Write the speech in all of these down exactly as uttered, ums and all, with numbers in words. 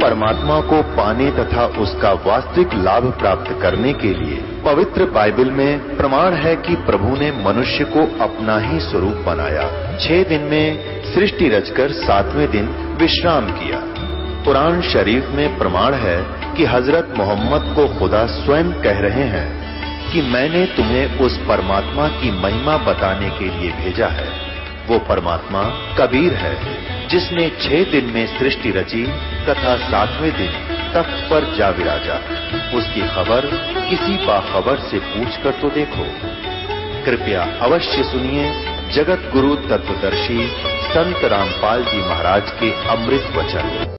परमात्मा को पाने तथा उसका वास्तविक लाभ प्राप्त करने के लिए पवित्र बाइबल में प्रमाण है कि प्रभु ने मनुष्य को अपना ही स्वरूप बनाया। छह दिन में सृष्टि रचकर सातवें दिन विश्राम किया। कुरान शरीफ में प्रमाण है कि हजरत मोहम्मद को खुदा स्वयं कह रहे हैं कि मैंने तुम्हें उस परमात्मा की महिमा बताने के लिए भेजा है। वो परमात्मा कबीर है जिसने छह दिन में सृष्टि रची तथा सातवें दिन तख्त पर जा विराजा। उसकी खबर किसी बाखबर से पूछकर तो देखो। कृपया अवश्य सुनिए जगत गुरु तत्वदर्शी संत रामपाल जी महाराज के अमृत वचन।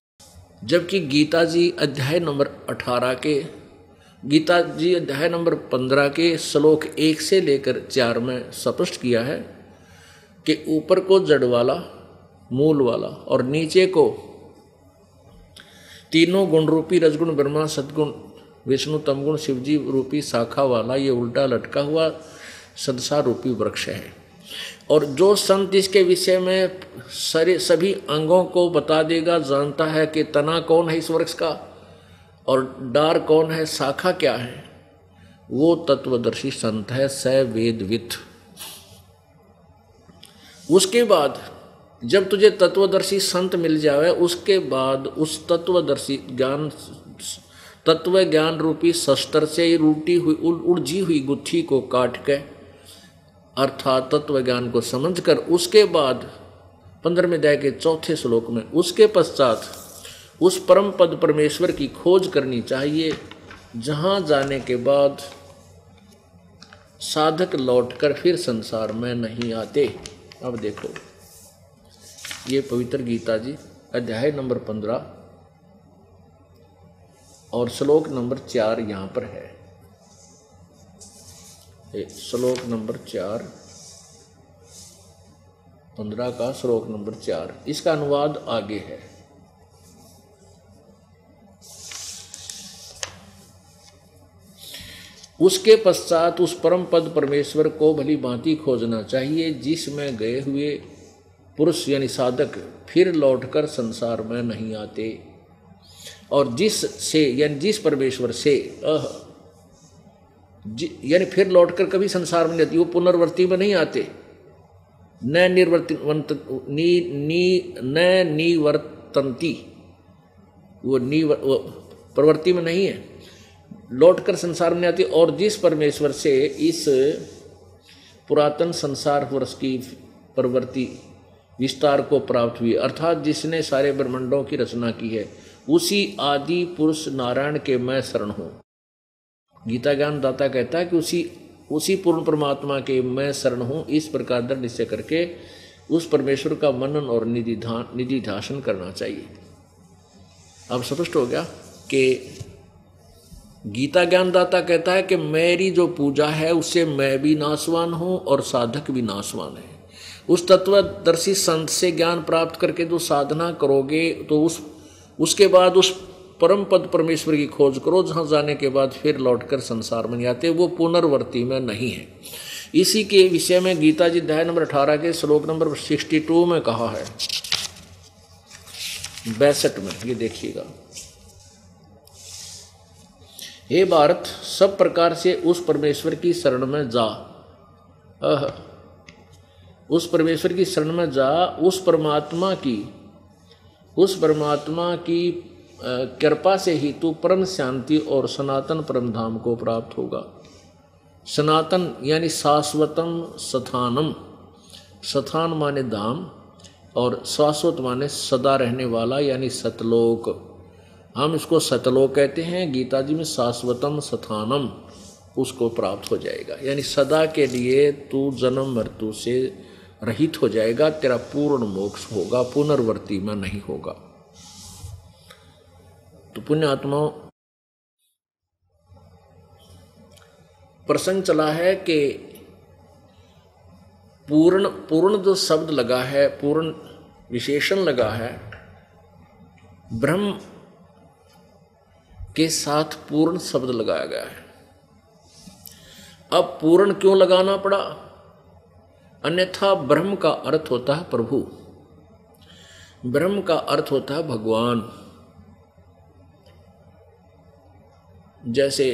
जबकि गीता जी अध्याय नंबर अठारह के गीता जी अध्याय नंबर पंद्रह के श्लोक एक से लेकर चार में स्पष्ट किया है कि ऊपर को जड़ वाला, मूल वाला और नीचे को तीनों गुण रूपी रजगुण ब्रह्मा सदगुण विष्णु तमगुण शिवजी रूपी शाखा वाला ये उल्टा लटका हुआ संसार रूपी वृक्ष है। और जो संत इसके विषय में सारे सभी अंगों को बता देगा, जानता है कि तना कौन है इस वृक्ष का और डार कौन है, शाखा क्या है, वो तत्वदर्शी संत है, स वेदविद। उसके बाद जब तुझे तत्वदर्शी संत मिल जावे, उसके बाद उस तत्वदर्शी ज्ञान तत्व ज्ञान रूपी शस्त्र से रूटी हुई उलझी हुई गुत्थी को काट के अर्थात तत्व ज्ञान को समझकर उसके बाद पंद्रहवें अध्याय के चौथे श्लोक में उसके पश्चात उस परम पद परमेश्वर की खोज करनी चाहिए जहाँ जाने के बाद साधक लौटकर फिर संसार में नहीं आते। अब देखो ये पवित्र गीता जी अध्याय नंबर पंद्रह और श्लोक नंबर चार यहाँ पर है। श्लोक नंबर चार, पंद्रह का श्लोक नंबर चार, इसका अनुवाद आगे है। उसके पश्चात उस परम पद परमेश्वर को भली भांति खोजना चाहिए जिसमें गए हुए पुरुष यानी साधक फिर लौटकर संसार में नहीं आते। और जिस से यानी जिस परमेश्वर से यानी फिर लौटकर कभी संसार में नहीं आते, वो पुनर्वर्ती में नहीं आते। न निर्वर्ति नी नी न निवर्तंती, वो नी प्रवृत्ति में नहीं है, लौटकर संसार में आती। और जिस परमेश्वर से इस पुरातन संसार वर्ष की प्रवृत्ति विस्तार को प्राप्त हुई अर्थात जिसने सारे ब्रह्मांडों की रचना की है, उसी आदि पुरुष नारायण के मैं शरण हूँ। गीता ज्ञान दाता कहता है कि उसी उसी पूर्ण परमात्मा के मैं शरण हूँ। इस प्रकार दृढ़ निश्चय करके उस परमेश्वर का मनन और निधि निधि ध्यान करना चाहिए। अब स्पष्ट हो गया कि गीता ज्ञानदाता कहता है कि मेरी जो पूजा है उससे मैं भी नाशवान हूँ और साधक भी नाशवान है। उस तत्वदर्शी संत से ज्ञान प्राप्त करके जो साधना करोगे तो उस उसके बाद उस परम पद परमेश्वर की खोज करो जहाँ जाने के बाद फिर लौटकर संसार में नहीं आते, वो पुनर्वर्ती में नहीं है। इसी के विषय में गीता जी अध्याय नंबर अठारह के श्लोक नंबर सिक्सटी टू में कहा है, बैसठ में, ये देखिएगा। हे भारत, सब प्रकार से उस परमेश्वर की शरण में जा, अह उस परमेश्वर की शरण में जा, उस परमात्मा की उस परमात्मा की कृपा से ही तू परम शांति और सनातन परम धाम को प्राप्त होगा। सनातन यानी शाश्वतम स्थानम, स्थान माने धाम और शाश्वत माने सदा रहने वाला यानी सतलोक। हम इसको सतलोक कहते हैं। गीता जी में शाश्वतम स्थानम, उसको प्राप्त हो जाएगा यानी सदा के लिए तू जन्म मृत्यु से रहित हो जाएगा। तेरा पूर्ण मोक्ष होगा, पुनर्वर्ती में नहीं होगा। तो पुण्य आत्माओं, प्रसंग चला है कि पूर्ण पूर्ण जो शब्द लगा है, पूर्ण विशेषण लगा है, ब्रह्म के साथ पूर्ण शब्द लगाया गया है। अब पूर्ण क्यों लगाना पड़ा? अन्यथा ब्रह्म का अर्थ होता है प्रभु, ब्रह्म का अर्थ होता है भगवान। जैसे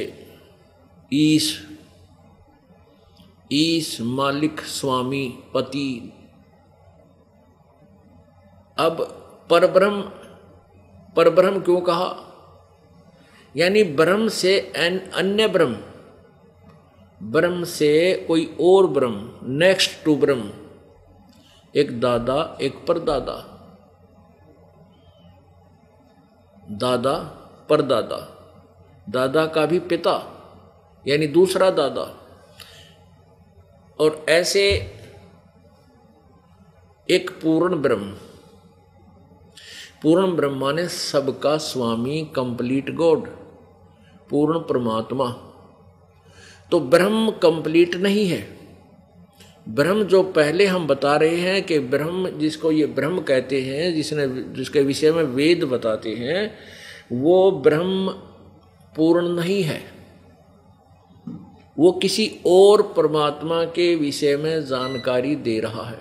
ईश, ईश मालिक, स्वामी, पति। अब परब्रह्म, परब्रह्म क्यों कहा? यानी ब्रह्म से अन्य ब्रह्म, ब्रह्म से कोई और ब्रह्म, नेक्स्ट टू ब्रह्म। एक दादा, एक परदादा, दादा परदादा, दादा का भी पिता यानी दूसरा दादा। और ऐसे एक पूर्ण ब्रह्म, पूर्ण ब्रह्मा ने सबका स्वामी, कंप्लीट गॉड, पूर्ण परमात्मा। तो ब्रह्म कंप्लीट नहीं है। ब्रह्म जो पहले हम बता रहे हैं कि ब्रह्म जिसको ये ब्रह्म कहते हैं, जिसने जिसके विषय में वेद बताते हैं, वो ब्रह्म पूर्ण नहीं है। वो किसी और परमात्मा के विषय में जानकारी दे रहा है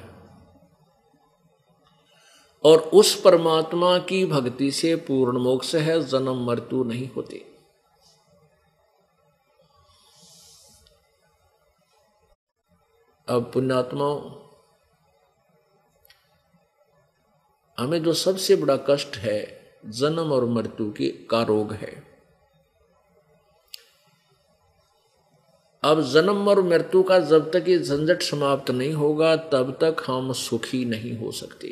और उस परमात्मा की भक्ति से पूर्ण मोक्ष है, जन्म मृत्यु नहीं होते। अब पुण्यात्माओं, हमें जो सबसे बड़ा कष्ट है जन्म और मृत्यु की का रोग है। अब जन्म और मृत्यु का जब तक ये झंझट समाप्त नहीं होगा तब तक हम सुखी नहीं हो सकते,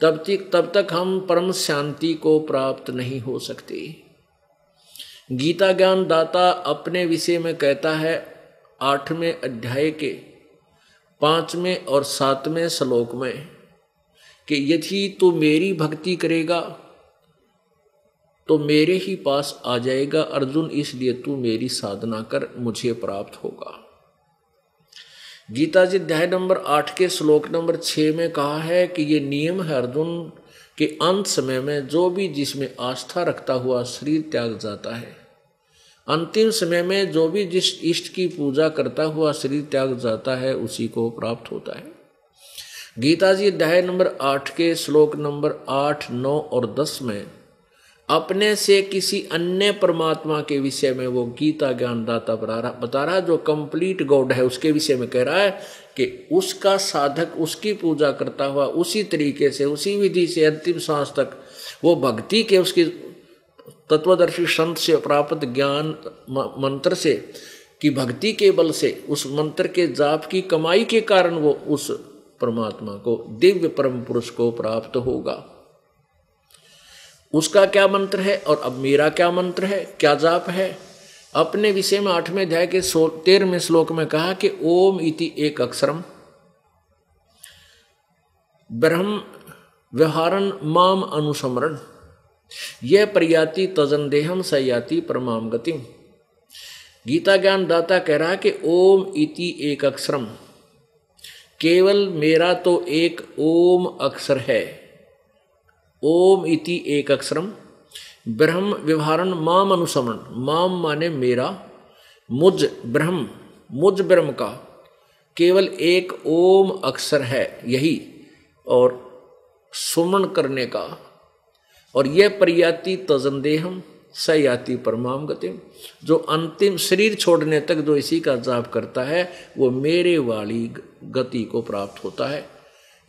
तब तक तब तक हम परम शांति को प्राप्त नहीं हो सकते। गीता ज्ञान दाता अपने विषय में कहता है आठवें अध्याय के पांचवें और सातवें श्लोक में कि यदि तू मेरी भक्ति करेगा तो मेरे ही पास आ जाएगा अर्जुन, इसलिए तू मेरी साधना कर, मुझे प्राप्त होगा। गीता जी अध्याय नंबर आठ के श्लोक नंबर छः में कहा है कि ये नियम है अर्जुन के अंत समय में जो भी जिसमें आस्था रखता हुआ शरीर त्याग जाता है, अंतिम समय में जो भी जिस इष्ट की पूजा करता हुआ शरीर त्याग जाता है उसी को प्राप्त होता है। गीता जी अध्याय नंबर आठ के श्लोक नंबर आठ, नौ और दस में अपने से किसी अन्य परमात्मा के विषय में वो गीता ज्ञानदाता बता रहा है, जो कंप्लीट गॉड है उसके विषय में कह रहा है कि उसका साधक उसकी पूजा करता हुआ उसी तरीके से, उसी विधि से अंतिम सांस तक वो भक्ति के उसकी तत्वदर्शी संत से प्राप्त ज्ञान मंत्र से की भक्ति के बल से, उस मंत्र के जाप की कमाई के कारण वो उस परमात्मा को, दिव्य परम पुरुष को प्राप्त होगा। उसका क्या मंत्र है और अब मेरा क्या मंत्र है, क्या जाप है? अपने विषय में आठवें अध्याय के तेरहवें श्लोक में कहा कि ओम इति एक अक्षरम ब्रह्म व्यवहारन माम अनुस्मरण यह प्रयाति तजन देहम सयाति परमाम गतिम। गीता ज्ञान दाता कह रहा है कि ओम इति एक अक्षरम, केवल मेरा तो एक ओम अक्षर है। ओम इति एक अक्षरम ब्रह्म व्यवहारन माम अनुस्मरण, माम माने मेरा, मुझ ब्रह्म, मुझ ब्रह्म का केवल एक ओम अक्षर है यही, और सुमरण करने का, और यह प्रयाति तजनदेहम सयाति परमाम गतिम, जो अंतिम शरीर छोड़ने तक जो इसी का जाप करता है वो मेरे वाली गति को प्राप्त होता है।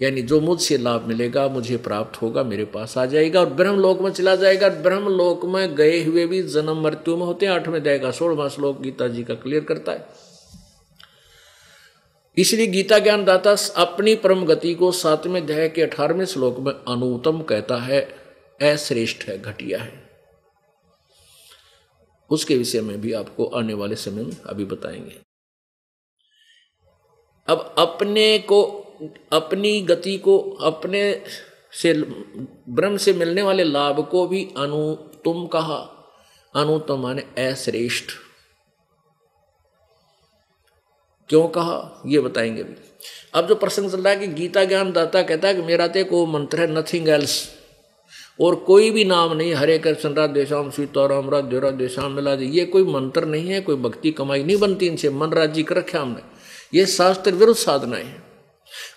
यानी जो मुझसे लाभ मिलेगा मुझे प्राप्त होगा, मेरे पास आ जाएगा और ब्रह्म लोक में चला जाएगा। और ब्रह्म लोक में गए हुए भी जन्म मृत्यु में होते हैं। आठवें अध्याय का सोलहवां श्लोक गीता जी का क्लियर करता है। इसलिए गीता ज्ञानदाता अपनी परम गति को सातवें अध्याय के अठारहवें श्लोक में अनुत्तम कहता है, अश्रेष्ठ है, घटिया है। उसके विषय में भी आपको आने वाले समय में अभी बताएंगे। अब अपने को, अपनी गति को, अपने से ब्रह्म से मिलने वाले लाभ को भी अनुत्तम कहा। अनुत्तम माने अश्रेष्ठ। क्यों कहा यह बताएंगे अभी। अब जो प्रसंग चल रहा है कि गीता ज्ञान दाता कहता है कि मेरा तो एक वो मंत्र है, नथिंग एल्स, और कोई भी नाम नहीं, हरे कृष्ण राधे श्याम सीताराम राधे राधे श्याम मिला जी, ये कोई मंत्र नहीं है, कोई भक्ति कमाई नहीं बनती इनसे, मन राज्य की रक्षा हमने, ये शास्त्र विरुद्ध साधनाएं हैं।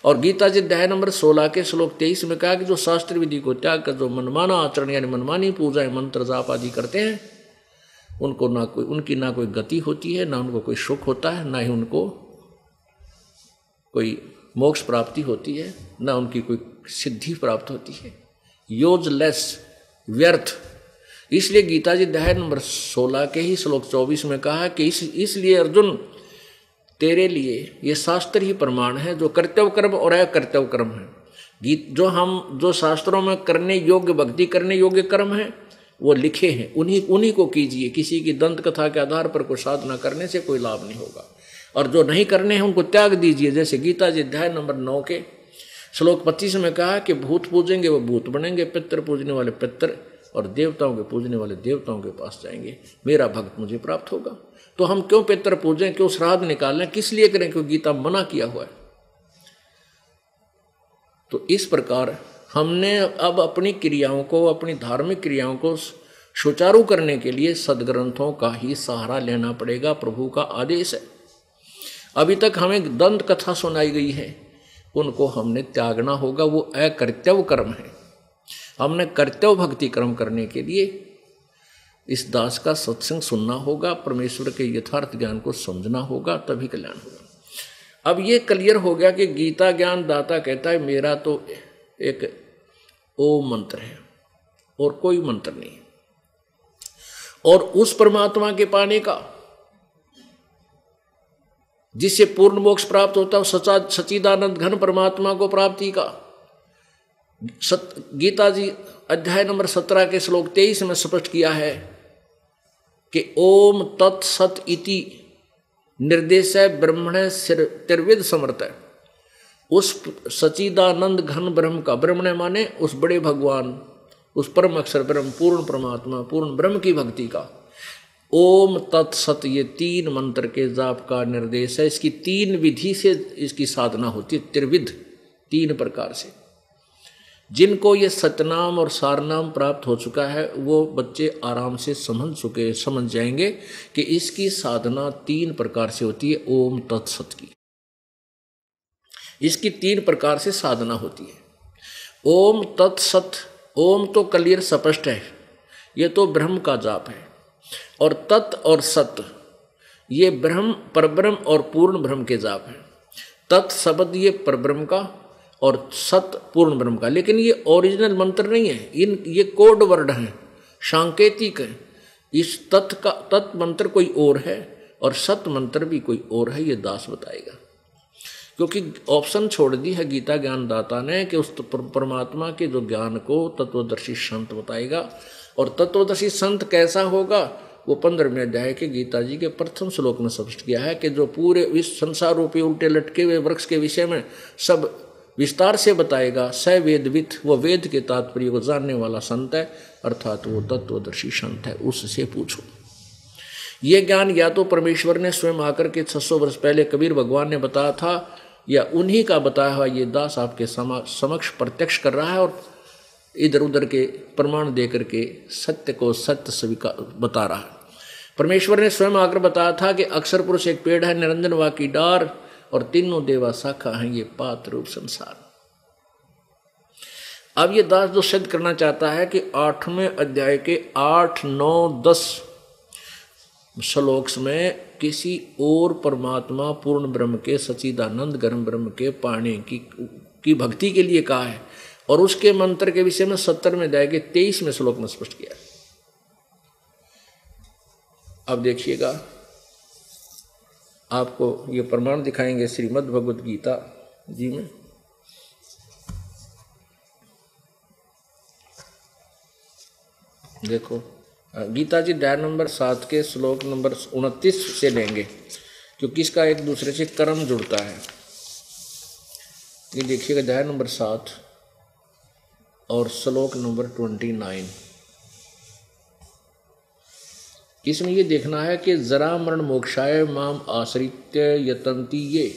और गीता जी अध्याय नंबर सोलह के श्लोक तेईस में कहा कि जो शास्त्र विधि को त्याग कर जो मनमाना आचरण यानी मनमानी पूजाएं मंत्र जाप आदि करते हैं, उनको ना कोई उनकी ना कोई गति होती है, ना उनको कोई सुख होता है, ना ही उनको कोई मोक्ष प्राप्ति होती है, ना उनकी कोई सिद्धि प्राप्त होती है, यूजलेस व्यर्थ। इसलिए गीता जी अध्याय नंबर सोलह के ही श्लोक चौबीस में कहा कि इस इसलिए अर्जुन तेरे लिए ये शास्त्र ही प्रमाण है, जो कर्तव्य कर्म और अकर्तव्य कर्म है, गीत जो हम जो शास्त्रों में करने योग्य भक्ति करने योग्य कर्म है वो लिखे हैं, उन्हीं उन्हीं को कीजिए, किसी की दंत कथा के आधार पर कोई साधना करने से कोई लाभ नहीं होगा, और जो नहीं करने हैं उनको त्याग दीजिए। जैसे गीता जी अध्याय नंबर नौ के श्लोक पच्चीस में कहा कि भूत पूजेंगे वो भूत बनेंगे, पितर पूजने वाले पितर और देवताओं के पूजने वाले देवताओं के पास जाएंगे, मेरा भक्त मुझे प्राप्त होगा। तो हम क्यों पितर पूजें, क्यों श्राद्ध निकालें, किस लिए करें, क्यों गीता मना किया हुआ है। तो इस प्रकार हमने अब अपनी क्रियाओं को, अपनी धार्मिक क्रियाओं को सुचारू करने के लिए सदग्रंथों का ही सहारा लेना पड़ेगा, प्रभु का आदेश है। अभी तक हमें दंत कथा सुनाई गई है, उनको हमने त्यागना होगा, वो अकर्तव्य कर्म है। हमने कर्तव्य भक्ति कर्म करने के लिए इस दास का सत्संग सुनना होगा, परमेश्वर के यथार्थ ज्ञान को समझना होगा, तभी कल्याण होगा। अब ये क्लियर हो गया कि गीता ज्ञान दाता कहता है मेरा तो एक ओम मंत्र है और कोई मंत्र नहीं, और उस परमात्मा के पाने का जिससे पूर्ण मोक्ष प्राप्त होता है, सचा सचिदानंद घन परमात्मा को प्राप्ति का सत, गीता जी अध्याय नंबर सत्रह के श्लोक तेईस में स्पष्ट किया है कि ओम तत्सत इति निर्देश ब्रह्मण त्रिविद समर्थ, उस सचिदानंद घन ब्रह्म का, ब्रह्मण माने उस बड़े भगवान, उस परम अक्षर ब्रह्म, पूर्ण परमात्मा, पूर्ण ब्रह्म की भक्ति का ओम तत्सत, ये तीन मंत्र के जाप का निर्देश है। इसकी तीन विधि से इसकी साधना होती है, त्रिविध, तीन प्रकार से। जिनको ये सतनाम और सारनाम प्राप्त हो चुका है वो बच्चे आराम से समझ चुके समझ जाएंगे कि इसकी साधना तीन प्रकार से होती है। ओम तत्सत की इसकी तीन प्रकार से साधना होती है। ओम तत्सत, ओम तो क्लियर स्पष्ट है, ये तो ब्रह्म का जाप है, और तत् और सत ये ब्रह्म परब्रह्म और पूर्ण ब्रह्म के जाप हैं। तत् शब्द ये परब्रह्म का और सत पूर्ण ब्रह्म का, लेकिन ये ओरिजिनल मंत्र नहीं है, इन ये कोड वर्ड हैं, सांकेतिक हैं। इस तत् का तत् मंत्र कोई और है और सत मंत्र भी कोई और है, ये दास बताएगा, क्योंकि ऑप्शन छोड़ दी है गीता ज्ञानदाता ने कि उस परमात्मा के जो ज्ञान को तत्वदर्शी संत बताएगा। और तत्वदर्शी संत कैसा होगा वो पंद्रहवें अध्याय के गीता जी के प्रथम श्लोक में स्पष्ट किया है कि जो पूरे विश्व संसार रूपी उल्टे लटके हुए वृक्ष के विषय में सब विस्तार से बताएगा, स वेदविद, वो वेद के तात्पर्य को जानने वाला संत है, अर्थात वो तत्वदर्शी संत है, उससे पूछो। ये ज्ञान या तो परमेश्वर ने स्वयं आकर के छः सौ वर्ष पहले कबीर भगवान ने बताया था, या उन्हीं का बताया हुआ ये दास आपके समक्ष प्रत्यक्ष कर रहा है, और इधर उधर के प्रमाण दे करके सत्य को सत्य स्वीकार बता रहा है। परमेश्वर ने स्वयं आकर बताया था कि अक्षर पुरुष एक पेड़ है, निरंजन वा की डार, और तीनों देवा शाखा हैं, ये पात रूप संसार। अब ये दास जो सिद्ध करना चाहता है कि आठवें अध्याय के आठ नौ दस श्लोक्स में किसी और परमात्मा पूर्ण ब्रह्म के सचिदानंद गर्म ब्रह्म के पाने की की भक्ति के लिए कहा है, और उसके मंत्र के विषय में सत्तर में जाएंगे तेईस में श्लोक में स्पष्ट किया। अब देखिएगा, आपको ये प्रमाण दिखाएंगे श्रीमद् भगवद गीता जी में। देखो गीता जी अध्याय नंबर सात के श्लोक नंबर उनतीस से लेंगे, क्योंकि इसका एक दूसरे से कर्म जुड़ता है। ये देखिएगा अध्याय नंबर सात और श्लोक नंबर उनतीस। इसमें ये देखना है कि जरा मरण मोक्षाय माम आश्रित्य यतंती ये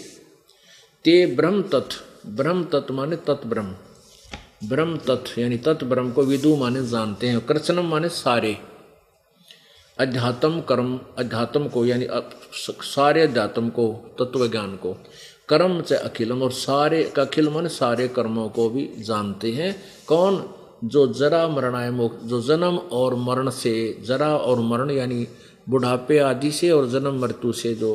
ते ब्रह्म तत्, ब्रह्म तत् माने तत् ब्रह्म, ब्रह्म तत्व यानी तत्व ब्रह्म को विदु माने जानते हैं, कृष्णम माने सारे अध्यात्म कर्म, अध्यात्म को यानी सारे अध्यात्म को तत्व ज्ञान को, कर्म से अखिलम और सारे का अखिल माने सारे कर्मों को भी जानते हैं। कौन? जो जरा मरणाय मोक्ष, जो जन्म और मरण से, जरा और मरण यानी बुढ़ापे आदि से और जन्म मृत्यु से जो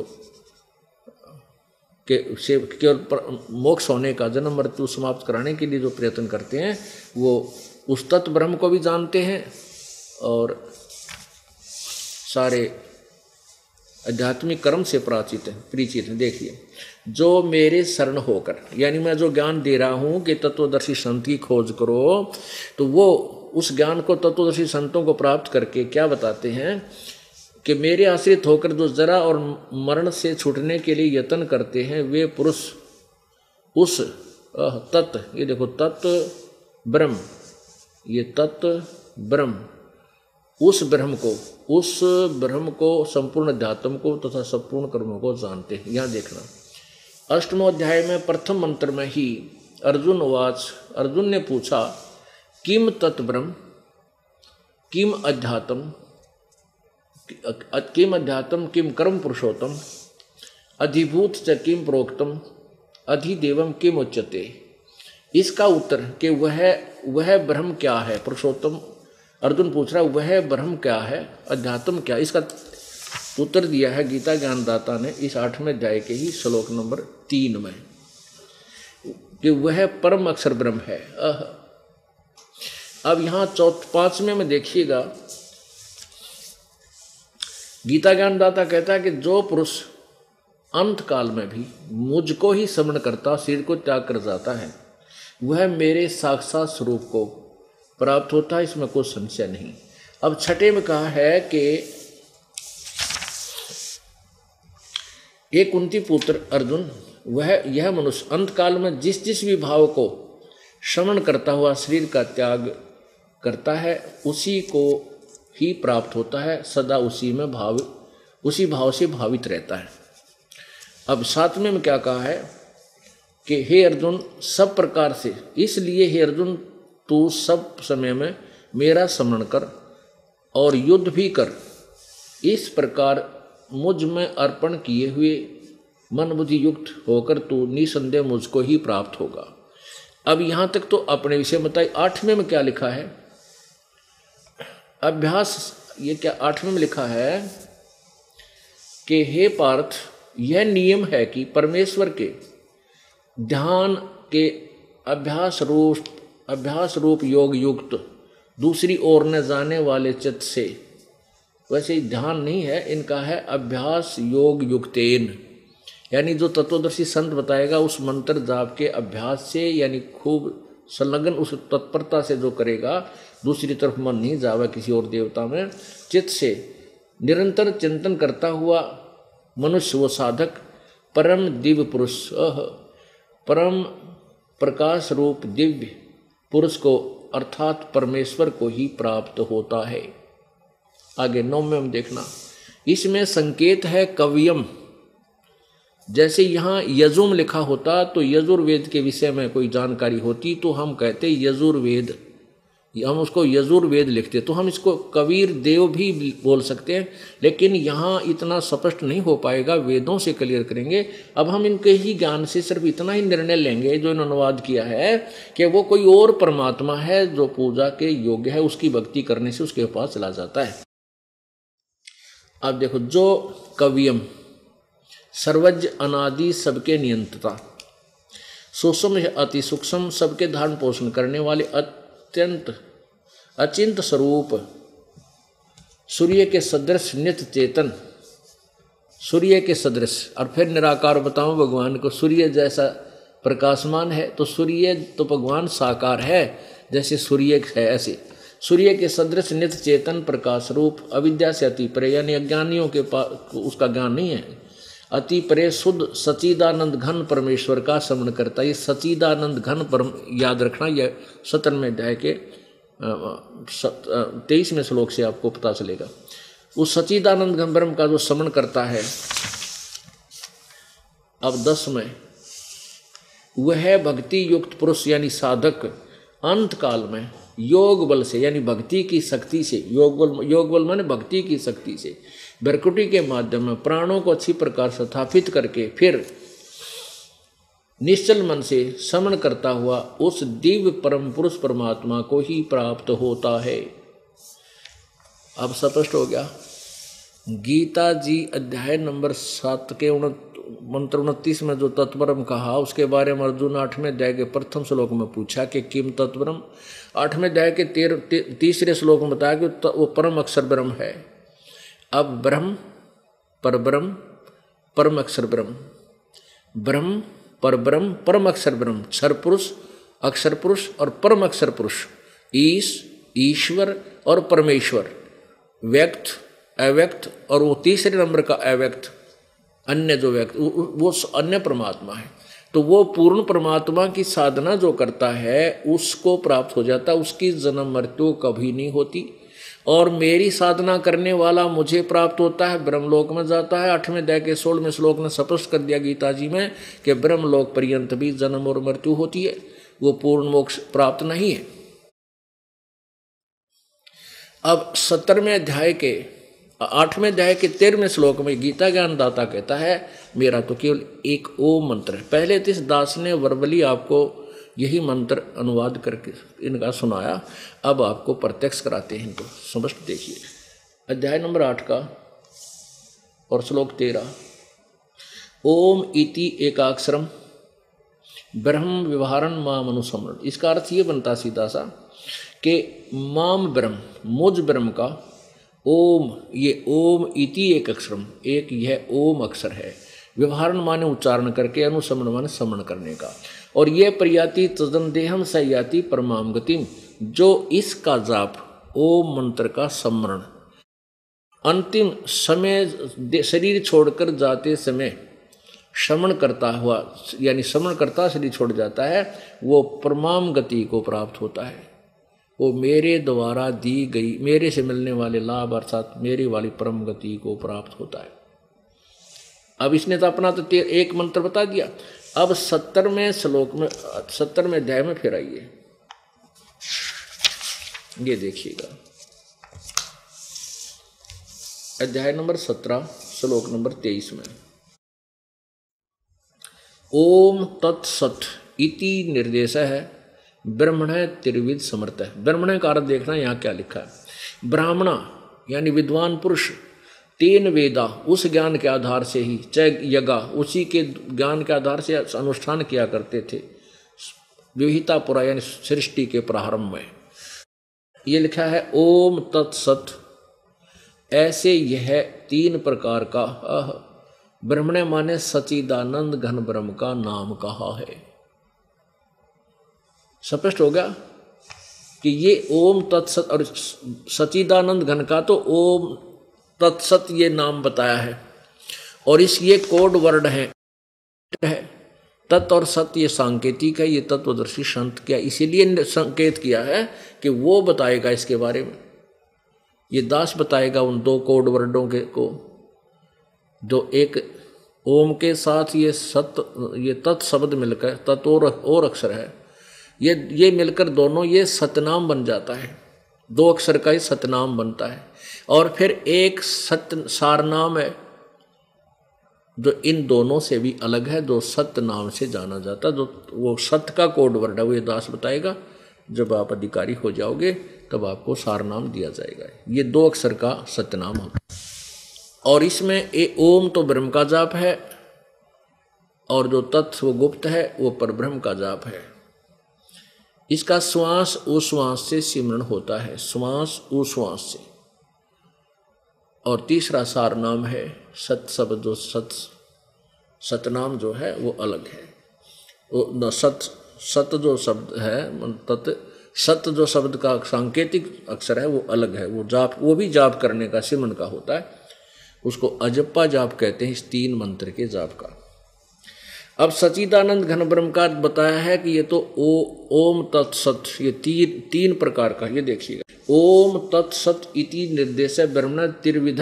के से केवल मोक्ष होने का, जन्म मृत्यु समाप्त कराने के लिए जो प्रयत्न करते हैं वो उस तत्व ब्रह्म को भी जानते हैं और सारे आध्यात्मिक कर्म से प्राचित हैं, परिचित हैं। देखिए, जो मेरे शरण होकर, यानी मैं जो ज्ञान दे रहा हूँ कि तत्वदर्शी संत की खोज करो, तो वो उस ज्ञान को तत्वदर्शी संतों को प्राप्त करके क्या बताते हैं कि मेरे आश्रित होकर जो जरा और मरण से छूटने के लिए यत्न करते हैं वे पुरुष उस तत्व, ये देखो तत्व ब्रह्म, ये तत्व ब्रह्म, उस ब्रह्म को, उस ब्रह्म को संपूर्ण अध्यात्म को तथा संपूर्ण कर्मों को जानते हैं। यहाँ देखना, अष्टमोध्याय में प्रथम मंत्र में ही अर्जुन वाच, अर्जुन ने पूछा किम तत् ब्रह्म, किम अध्यात्म, किम अध्यात्म किम कर्म पुरुषोत्तम, अधिभूत च किम प्रोक्तम, अधिदेवम किम उच्यते। इसका उत्तर कि वह वह ब्रह्म क्या है, पुरुषोत्तम अर्जुन पूछ रहा वह ब्रह्म क्या है, अध्यात्म क्या, इसका उत्तर दिया है गीता ज्ञानदाता ने इस आठवें अध्याय के ही श्लोक नंबर तीन में कि वह परम अक्षर ब्रह्म है। अब यहाँ चौथ पांचवें में देखिएगा, गीता ज्ञानदाता कहता है कि जो पुरुष अंत काल में भी मुझको ही स्मरण करता, शरीर को त्याग कर जाता है, वह मेरे साक्षात स्वरूप को प्राप्त होता है, इसमें कोई संशय नहीं। अब छठे में कहा है कि एक कुंती पुत्र अर्जुन, वह यह मनुष्य अंत काल में जिस जिस भी भाव को श्रवण करता हुआ शरीर का त्याग करता है उसी को ही प्राप्त होता है, सदा उसी में भाव, उसी भाव से भावित रहता है। अब सातवें में क्या कहा है कि हे अर्जुन सब प्रकार से, इसलिए हे अर्जुन तू सब समय में मेरा स्मरण कर और युद्ध भी कर, इस प्रकार मुझ में अर्पण किए हुए मन बुद्धि युक्त होकर तू निसंदेह मुझको ही प्राप्त होगा। अब यहाँ तक तो अपने विषय बताए। आठवें में क्या लिखा है, अभ्यास, ये क्या आठवें में लिखा है कि हे पार्थ यह नियम है कि परमेश्वर के ध्यान के अभ्यास रूप अभ्यास रूप योग युक्त दूसरी ओर न जाने वाले चित्त से, वैसे ध्यान नहीं है इनका, है अभ्यास योग युक्तेन, यानी जो तत्वदर्शी संत बताएगा उस मंत्र जाप के अभ्यास से, यानी खूब संलग्न उस तत्परता से जो करेगा, दूसरी तरफ मन नहीं जावे किसी और देवता में, चित्त से निरंतर चिंतन करता हुआ मनुष्य वो साधक परम दिव्य पुरुष, परम प्रकाश रूप दिव्य पुरुष को अर्थात परमेश्वर को ही प्राप्त होता है। आगे नौ में हम देखना, इसमें संकेत है कव्यम, जैसे यहाँ यजुम लिखा होता तो यजुर्वेद के विषय में कोई जानकारी होती तो हम कहते यजुर्वेद, हम उसको यजुर्वेद लिखते, तो हम इसको कबीर देव भी बोल सकते हैं, लेकिन यहाँ इतना स्पष्ट नहीं हो पाएगा, वेदों से क्लियर करेंगे। अब हम इनके ही ज्ञान से सिर्फ इतना ही निर्णय लेंगे जो इन्होंने अनुवाद किया है कि वो कोई और परमात्मा है जो पूजा के योग्य है, उसकी भक्ति करने से उसके पास चला जाता है। अब देखो, जो कवियम सर्वज्ञ अनादि सबके नियंत्रता, सूक्ष्म या अति सूक्ष्म सबके धारण पोषण करने वाले, अत्यंत अचिंत स्वरूप, सूर्य के सदृश नित्य चेतन, सूर्य के सदृश, और फिर निराकार बताऊं भगवान को, सूर्य जैसा प्रकाशमान है, तो सूर्य तो भगवान साकार है, जैसे सूर्य है ऐसे सूर्य के सदृश नित्य चेतन प्रकाश रूप, अविद्या से अति परे, यानी अज्ञानियों के पास उसका ज्ञान नहीं है, अति परे शुद्ध सचिदानंद घन परमेश्वर का स्मरण करता। ये सचिदानंद घन परम याद रखना, यह सत्रहवें अध्याय के तेईसवें श्लोक से आपको पता चलेगा। उस सचिदानंद घन ब्रह्म का जो स्मरण करता है, अब दस में, वह भक्ति युक्त पुरुष यानी साधक अंत काल में योग बल से यानी भक्ति की शक्ति से, योग बल योग बल माने भक्ति की शक्ति से भृकुटी के माध्यम में प्राणों को अच्छी प्रकार स्थापित करके फिर निश्चल मन से समन करता हुआ उस दिव्य परम पुरुष परमात्मा को ही प्राप्त होता है। अब स्पष्ट हो गया। गीता जी अध्याय नंबर सात के मंत्र उनतीस में जो तत्परम कहा उसके बारे में अर्जुन आठवें अध्याय के प्रथम श्लोक में पूछा कि किम तत्परम। आठवें अध्याय के तेरह तीसरे श्लोक में बताया कि तो वो परम अक्षर ब्रह्म है। अब ब्रह्म पर ब्रह्म परम अक्षर ब्रह्म, ब्रह्म पर ब्रह्म परम अक्षर ब्रह्म, क्षर पुरुष अक्षर पुरुष और परम अक्षर पुरुष, ईश ईश्वर और परमेश्वर, व्यक्त अव्यक्त और वो तीसरे नंबर का अव्यक्त अन्य जो व्यक्त वो अन्य परमात्मा है। तो वो पूर्ण परमात्मा की साधना जो करता है उसको प्राप्त हो जाता, उसकी जन्म मृत्यु कभी नहीं होती। और मेरी साधना करने वाला मुझे प्राप्त होता है, ब्रह्मलोक में जाता है। आठवें अध्याय के सोलहवें श्लोक ने स्पष्ट कर दिया गीता जी में कि ब्रह्मलोक पर्यंत भी जन्म और मृत्यु होती है, वो पूर्ण मोक्ष प्राप्त नहीं है। अब सत्तरवें अध्याय के आठवें अध्याय के तेरहवें श्लोक में गीता ज्ञानदाता कहता है मेरा तो केवल एक ओम मंत्र है। पहले तो इस दास ने वर्बली आपको यही मंत्र अनुवाद करके इनका सुनाया, अब आपको प्रत्यक्ष कराते हैं इनको। समझ देखिए अध्याय नंबर आठ का और श्लोक तेरह। ओम इति एकाक्षरम ब्रह्म विवहारण माम अनुसमरण। इसका अर्थ ये बनता सीधा सा कि माम ब्रह्म मुझ ब्रह्म का ओम, ये ओम इति एक अक्षरम एक यह ओम अक्षर है, व्यवहारण माने उच्चारण करके, अनुसमण माने समरण करने का। और यह प्रयाति तदन देहम सयाति परमाम गतिम, जो इसका जाप ओम मंत्र का समरण अंतिम समय शरीर छोड़कर जाते समय श्रवण करता हुआ यानी श्रवण करता शरीर छोड़ जाता है, वो परमाम गति को प्राप्त होता है। वो मेरे द्वारा दी गई मेरे से मिलने वाले लाभ अर्थात मेरे वाली परम गति को प्राप्त होता है। अब इसने तो अपना तो एक मंत्र बता दिया। अब सत्तरवें श्लोक में सत्तरवें अध्याय में फिर आइए, ये देखिएगा अध्याय नंबर सत्रह श्लोक नंबर तेईस में। ओम तत्सत इति निर्देश है ब्रह्मण त्रिविद समर्थ है। ब्रह्मण का अर्थ देखना यहाँ क्या लिखा है, ब्राह्मणा यानी विद्वान पुरुष, तीन वेदा उस ज्ञान के आधार से ही, चय यज्ञ उसी के ज्ञान के आधार से अनुष्ठान किया करते थे विहिता पुरा यानी सृष्टि के प्रारंभ में। ये लिखा है ओम तत्सत। ऐसे यह तीन प्रकार का ब्रह्मण माने सचिदानंद घन ब्रह्म का नाम कहा है। स्पष्ट हो गया कि ये ओम तत्सत और सचिदानंद घन का तो ओम तत्सत ये नाम बताया है और इस ये कोड वर्ड है, तत् और सत ये सांकेतिक है, ये तत्वदर्शी संत क्या इसीलिए संकेत किया है कि वो बताएगा इसके बारे में, ये दास बताएगा उन दो कोड वर्डों के को जो एक ओम के साथ ये सत ये तत् शब्द मिलकर तत् और, और अक्षर है, ये ये मिलकर दोनों ये सतनाम बन जाता है, दो अक्षर का ही सतनाम बनता है। और फिर एक सत सारनाम है जो इन दोनों से भी अलग है, जो सत नाम से जाना जाता है, जो वो सत का कोड वर्ड है, वो ये दास बताएगा। जब आप अधिकारी हो जाओगे तब आपको सारनाम दिया जाएगा। ये दो अक्षर का सतनाम होता है और इसमें ए ओम तो ब्रह्म का जाप है और जो तत्व वो गुप्त है वो परब्रह्म का जाप है। इसका श्वास उश्वास से सिमरण होता है, श्वास उश्वास से। और तीसरा सारनाम है सत शब्द, जो सत सतनाम जो है वो अलग है, वो सत सत जो शब्द है तत् सत जो शब्द का सांकेतिक अक्षर है वो अलग है, वो जाप वो भी जाप करने का सिमरण का होता है, उसको अजप्पा जाप कहते हैं इस तीन मंत्र के जाप का। अब सचिदानंद घन ब्रह्म का बताया है कि ये तो ओ ओम तत्सत ये तीन तीन प्रकार का। ये देखिएगा ओम तत्सत इति निर्देश ब्रह्मण त्रिविध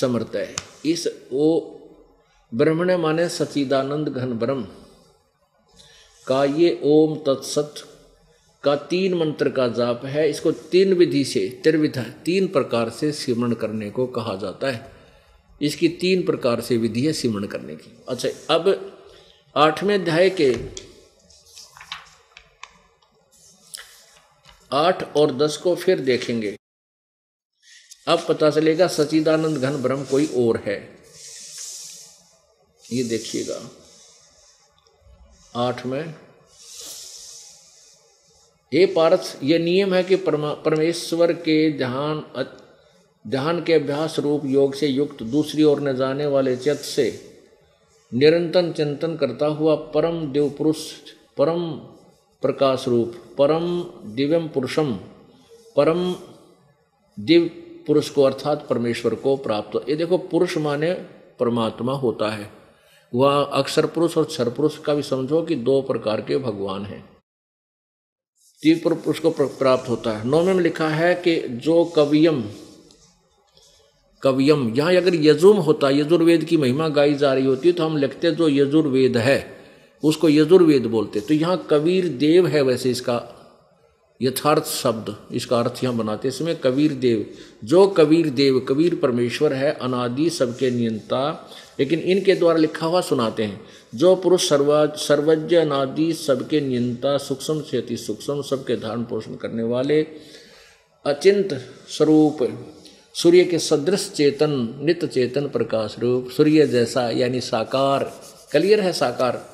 समर्थ है। इस ओ ब्रह्मण माने सचिदानंद घन ब्रह्म का ये ओम तत्सत का तीन मंत्र का जाप है। इसको तीन विधि से त्रिविधा तीन प्रकार से सिमरण करने को कहा जाता है। इसकी तीन प्रकार से विधि है सिमरण करने की। अच्छा, अब आठवें अध्याय के आठ और दस को फिर देखेंगे। अब पता चलेगा सच्चिदानंद घन ब्रह्म कोई और है। ये देखिएगा आठ में, हे पार्थ, ये नियम है कि परमेश्वर के ध्यान ध्यान के अभ्यास रूप योग से युक्त दूसरी ओर न जाने वाले चित्त से निरंतर चिंतन करता हुआ परम देव पुरुष परम प्रकाश रूप परम दिव्यम पुरुषम परम दिव्य पुरुष को अर्थात परमेश्वर को प्राप्त। ये देखो, पुरुष माने परमात्मा होता है। वह अक्षर पुरुष और क्षर पुरुष का भी समझो कि दो प्रकार के भगवान हैं। दिव्य पुरुष को प्राप्त होता है। नौवें में लिखा है कि जो कवियम कवियम, यहाँ अगर यजुम होता, यजुर्वेद की महिमा गाई जा रही होती तो हम लिखते जो यजुर्वेद है उसको यजुर्वेद बोलते। तो यहाँ कबीर देव है, वैसे इसका यथार्थ शब्द इसका अर्थ यहाँ बनाते इसमें कबीर देव, जो कबीर देव कबीर परमेश्वर है, अनादि सबके नियंता। लेकिन इनके द्वारा लिखा हुआ सुनाते हैं, जो पुरुष सर्वा सर्वज्ञ अनादि सबके नियंता सूक्ष्म से अति सूक्ष्म सबके धारण पोषण करने वाले अचिंत स्वरूप सूर्य के सदृश चेतन नित्य चेतन प्रकाश रूप सूर्य जैसा, यानी साकार, क्लियर है साकार।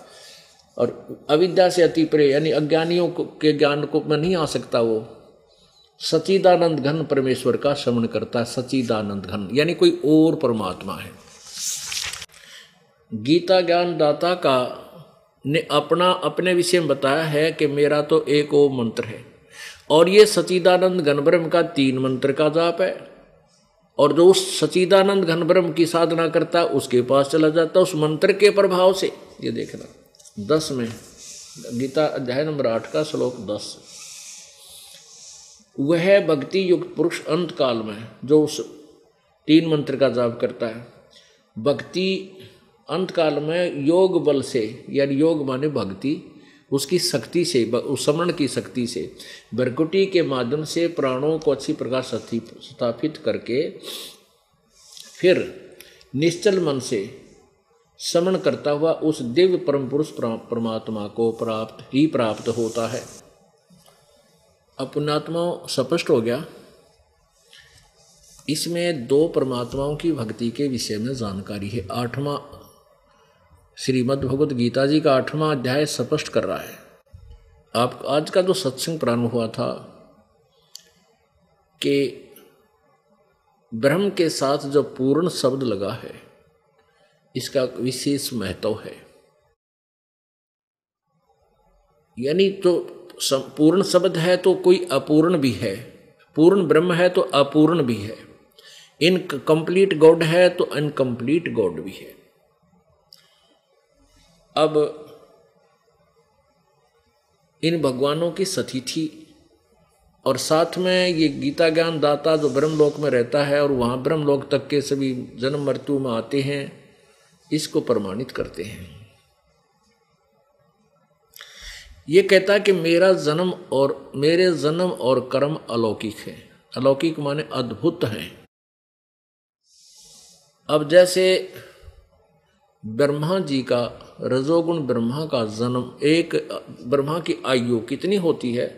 और अविद्या से अति परे यानी अज्ञानियों के ज्ञान को में नहीं आ सकता। वो सच्चिदानंद घन परमेश्वर का श्रवण करता है। सच्चिदानंद घन यानी कोई और परमात्मा है। गीता ज्ञान दाता का ने अपना अपने विषय में बताया है कि मेरा तो एक ओम मंत्र है और ये सच्चिदानंद घन ब्रह्म का तीन मंत्र का जाप है। और जो उस सच्चिदानंद घन ब्रह्म की साधना करता उसके पास चला जाता उस मंत्र के प्रभाव से। ये देखना दस में, गीता अध्याय नंबर आठ का श्लोक दस। वह भक्ति युक्त पुरुष अंत काल में जो उस तीन मंत्र का जाप करता है, भक्ति अंत काल में योग बल से, यानी योग माने भक्ति, उसकी शक्ति से, श्रवण की शक्ति से, भ्रकुटी के माध्यम से प्राणों को अच्छी प्रकार स्थापित करके फिर निश्चल मन से श्रवण करता हुआ उस दिव्य परम पुरुष परमात्मा को प्राप्त ही प्राप्त होता है। अब पुण्यात्मा स्पष्ट हो गया। इसमें दो परमात्माओं की भक्ति के विषय में जानकारी है। आठवां श्रीमद् भगवद गीता जी का आठवां अध्याय स्पष्ट कर रहा है। आप आज का जो सत्संग प्रारंभ हुआ था कि ब्रह्म के साथ जो पूर्ण शब्द लगा है इसका विशेष महत्व है। यानी तो पूर्ण शब्द है तो कोई अपूर्ण भी है, पूर्ण ब्रह्म है तो अपूर्ण भी है, इन कंप्लीट गॉड है तो अनकंप्लीट गॉड भी है। अब इन भगवानों की सतिथि और साथ में ये गीता ज्ञान दाता जो ब्रह्मलोक में रहता है और वहाँ ब्रह्मलोक तक के सभी जन्म मृत्यु में आते हैं, इसको प्रमाणित करते हैं। ये कहता है कि मेरा जन्म और मेरे जन्म और कर्म अलौकिक है। अलौकिक माने अद्भुत हैं। अब जैसे ब्रह्मा जी का रजोगुण ब्रह्मा का जन्म, एक ब्रह्मा की आयु कितनी होती है,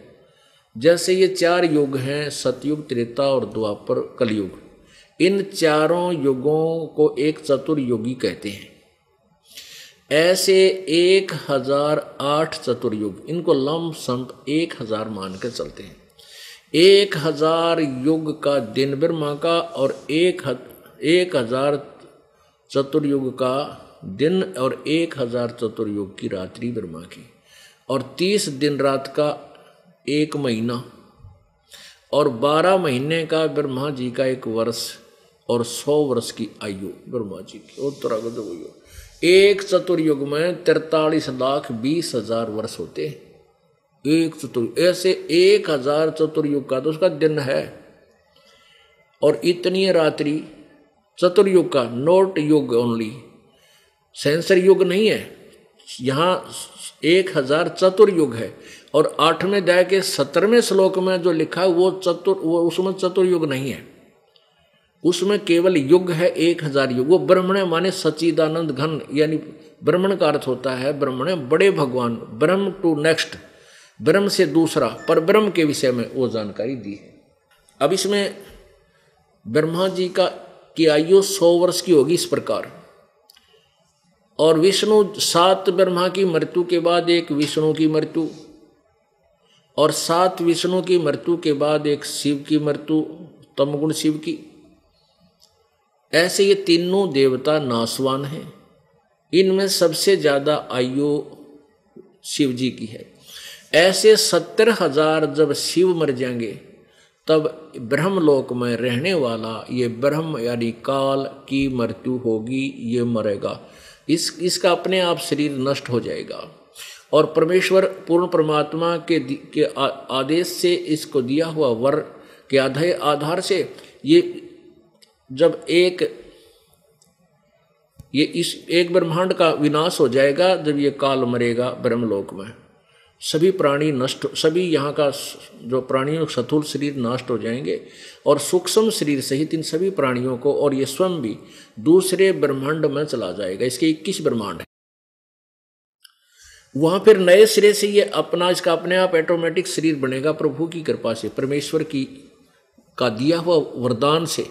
जैसे ये चार युग हैं सतयुग त्रेता और द्वापर कलयुग, इन चारों युगों को एक चतुर्युगी कहते हैं। ऐसे एक हजार आठ चतुर्युग, इनको लंब संप एक हजार मान के चलते हैं। एक हजार युग का दिन ब्रह्मा का और एक, एक हजार चतुर्युग का दिन और एक हजार चतुर्युग की रात्रि ब्रह्मा की, और तीस दिन रात का एक महीना और बारह महीने का ब्रह्मा जी का एक वर्ष और सौ वर्ष की आयु ब्रह्मा जी की। और तरह गो एक चतुर्युग में तिरतालीस लाख बीस हजार वर्ष होते हैं। एक चतुर्युग ऐसे एक हजार चतुर्युग का तो उसका दिन है और इतनी रात्रि चतुर्युग का, नोट युग ओनली, सेंसर युग नहीं है, यहाँ एक हजार चतुर्युग है और आठवें अध्याय के सत्रहवें श्लोक में जो लिखा वो चतुर वो उसमें चतुर्युग नहीं है, उसमें केवल युग है एक हजार युग। वो ब्रह्मण माने सच्चिदानंद घन, यानी ब्रह्मण का अर्थ होता है ब्रह्मण बड़े भगवान, ब्रह्म टू नेक्स्ट, ब्रह्म से दूसरा, पर ब्रह्म के विषय में वो जानकारी दी है। अब इसमें ब्रह्मा जी का की आयु सौ वर्ष की होगी इस प्रकार, और विष्णु सात ब्रह्मा की मृत्यु के बाद एक विष्णु की मृत्यु, और सात विष्णु की मृत्यु के बाद एक शिव की मृत्यु, तमगुण शिव की। ऐसे ये तीनों देवता नासवान हैं, इनमें सबसे ज़्यादा आयु शिव जी की है। ऐसे सत्तर हजार जब शिव मर जाएंगे तब ब्रह्मलोक में रहने वाला ये ब्रह्म यानी काल की मृत्यु होगी, ये मरेगा, इस इसका अपने आप शरीर नष्ट हो जाएगा। और परमेश्वर पूर्ण परमात्मा के, के आ, आदेश से इसको दिया हुआ वर के आधार आधार से ये जब एक ये इस एक ब्रह्मांड का विनाश हो जाएगा, जब ये काल मरेगा ब्रह्मलोक में सभी प्राणी नष्ट, सभी यहाँ का जो प्राणियों का स्थूल शरीर नष्ट हो जाएंगे और सूक्ष्म शरीर सहित इन सभी प्राणियों को, और ये स्वयं भी दूसरे ब्रह्मांड में चला जाएगा। इसके इक्कीस ब्रह्मांड हैं, वहाँ फिर नए सिरे से ये अपना इसका अपने आप ऑटोमेटिक शरीर बनेगा प्रभु की कृपा से, परमेश्वर की का दिया हुआ वरदान से।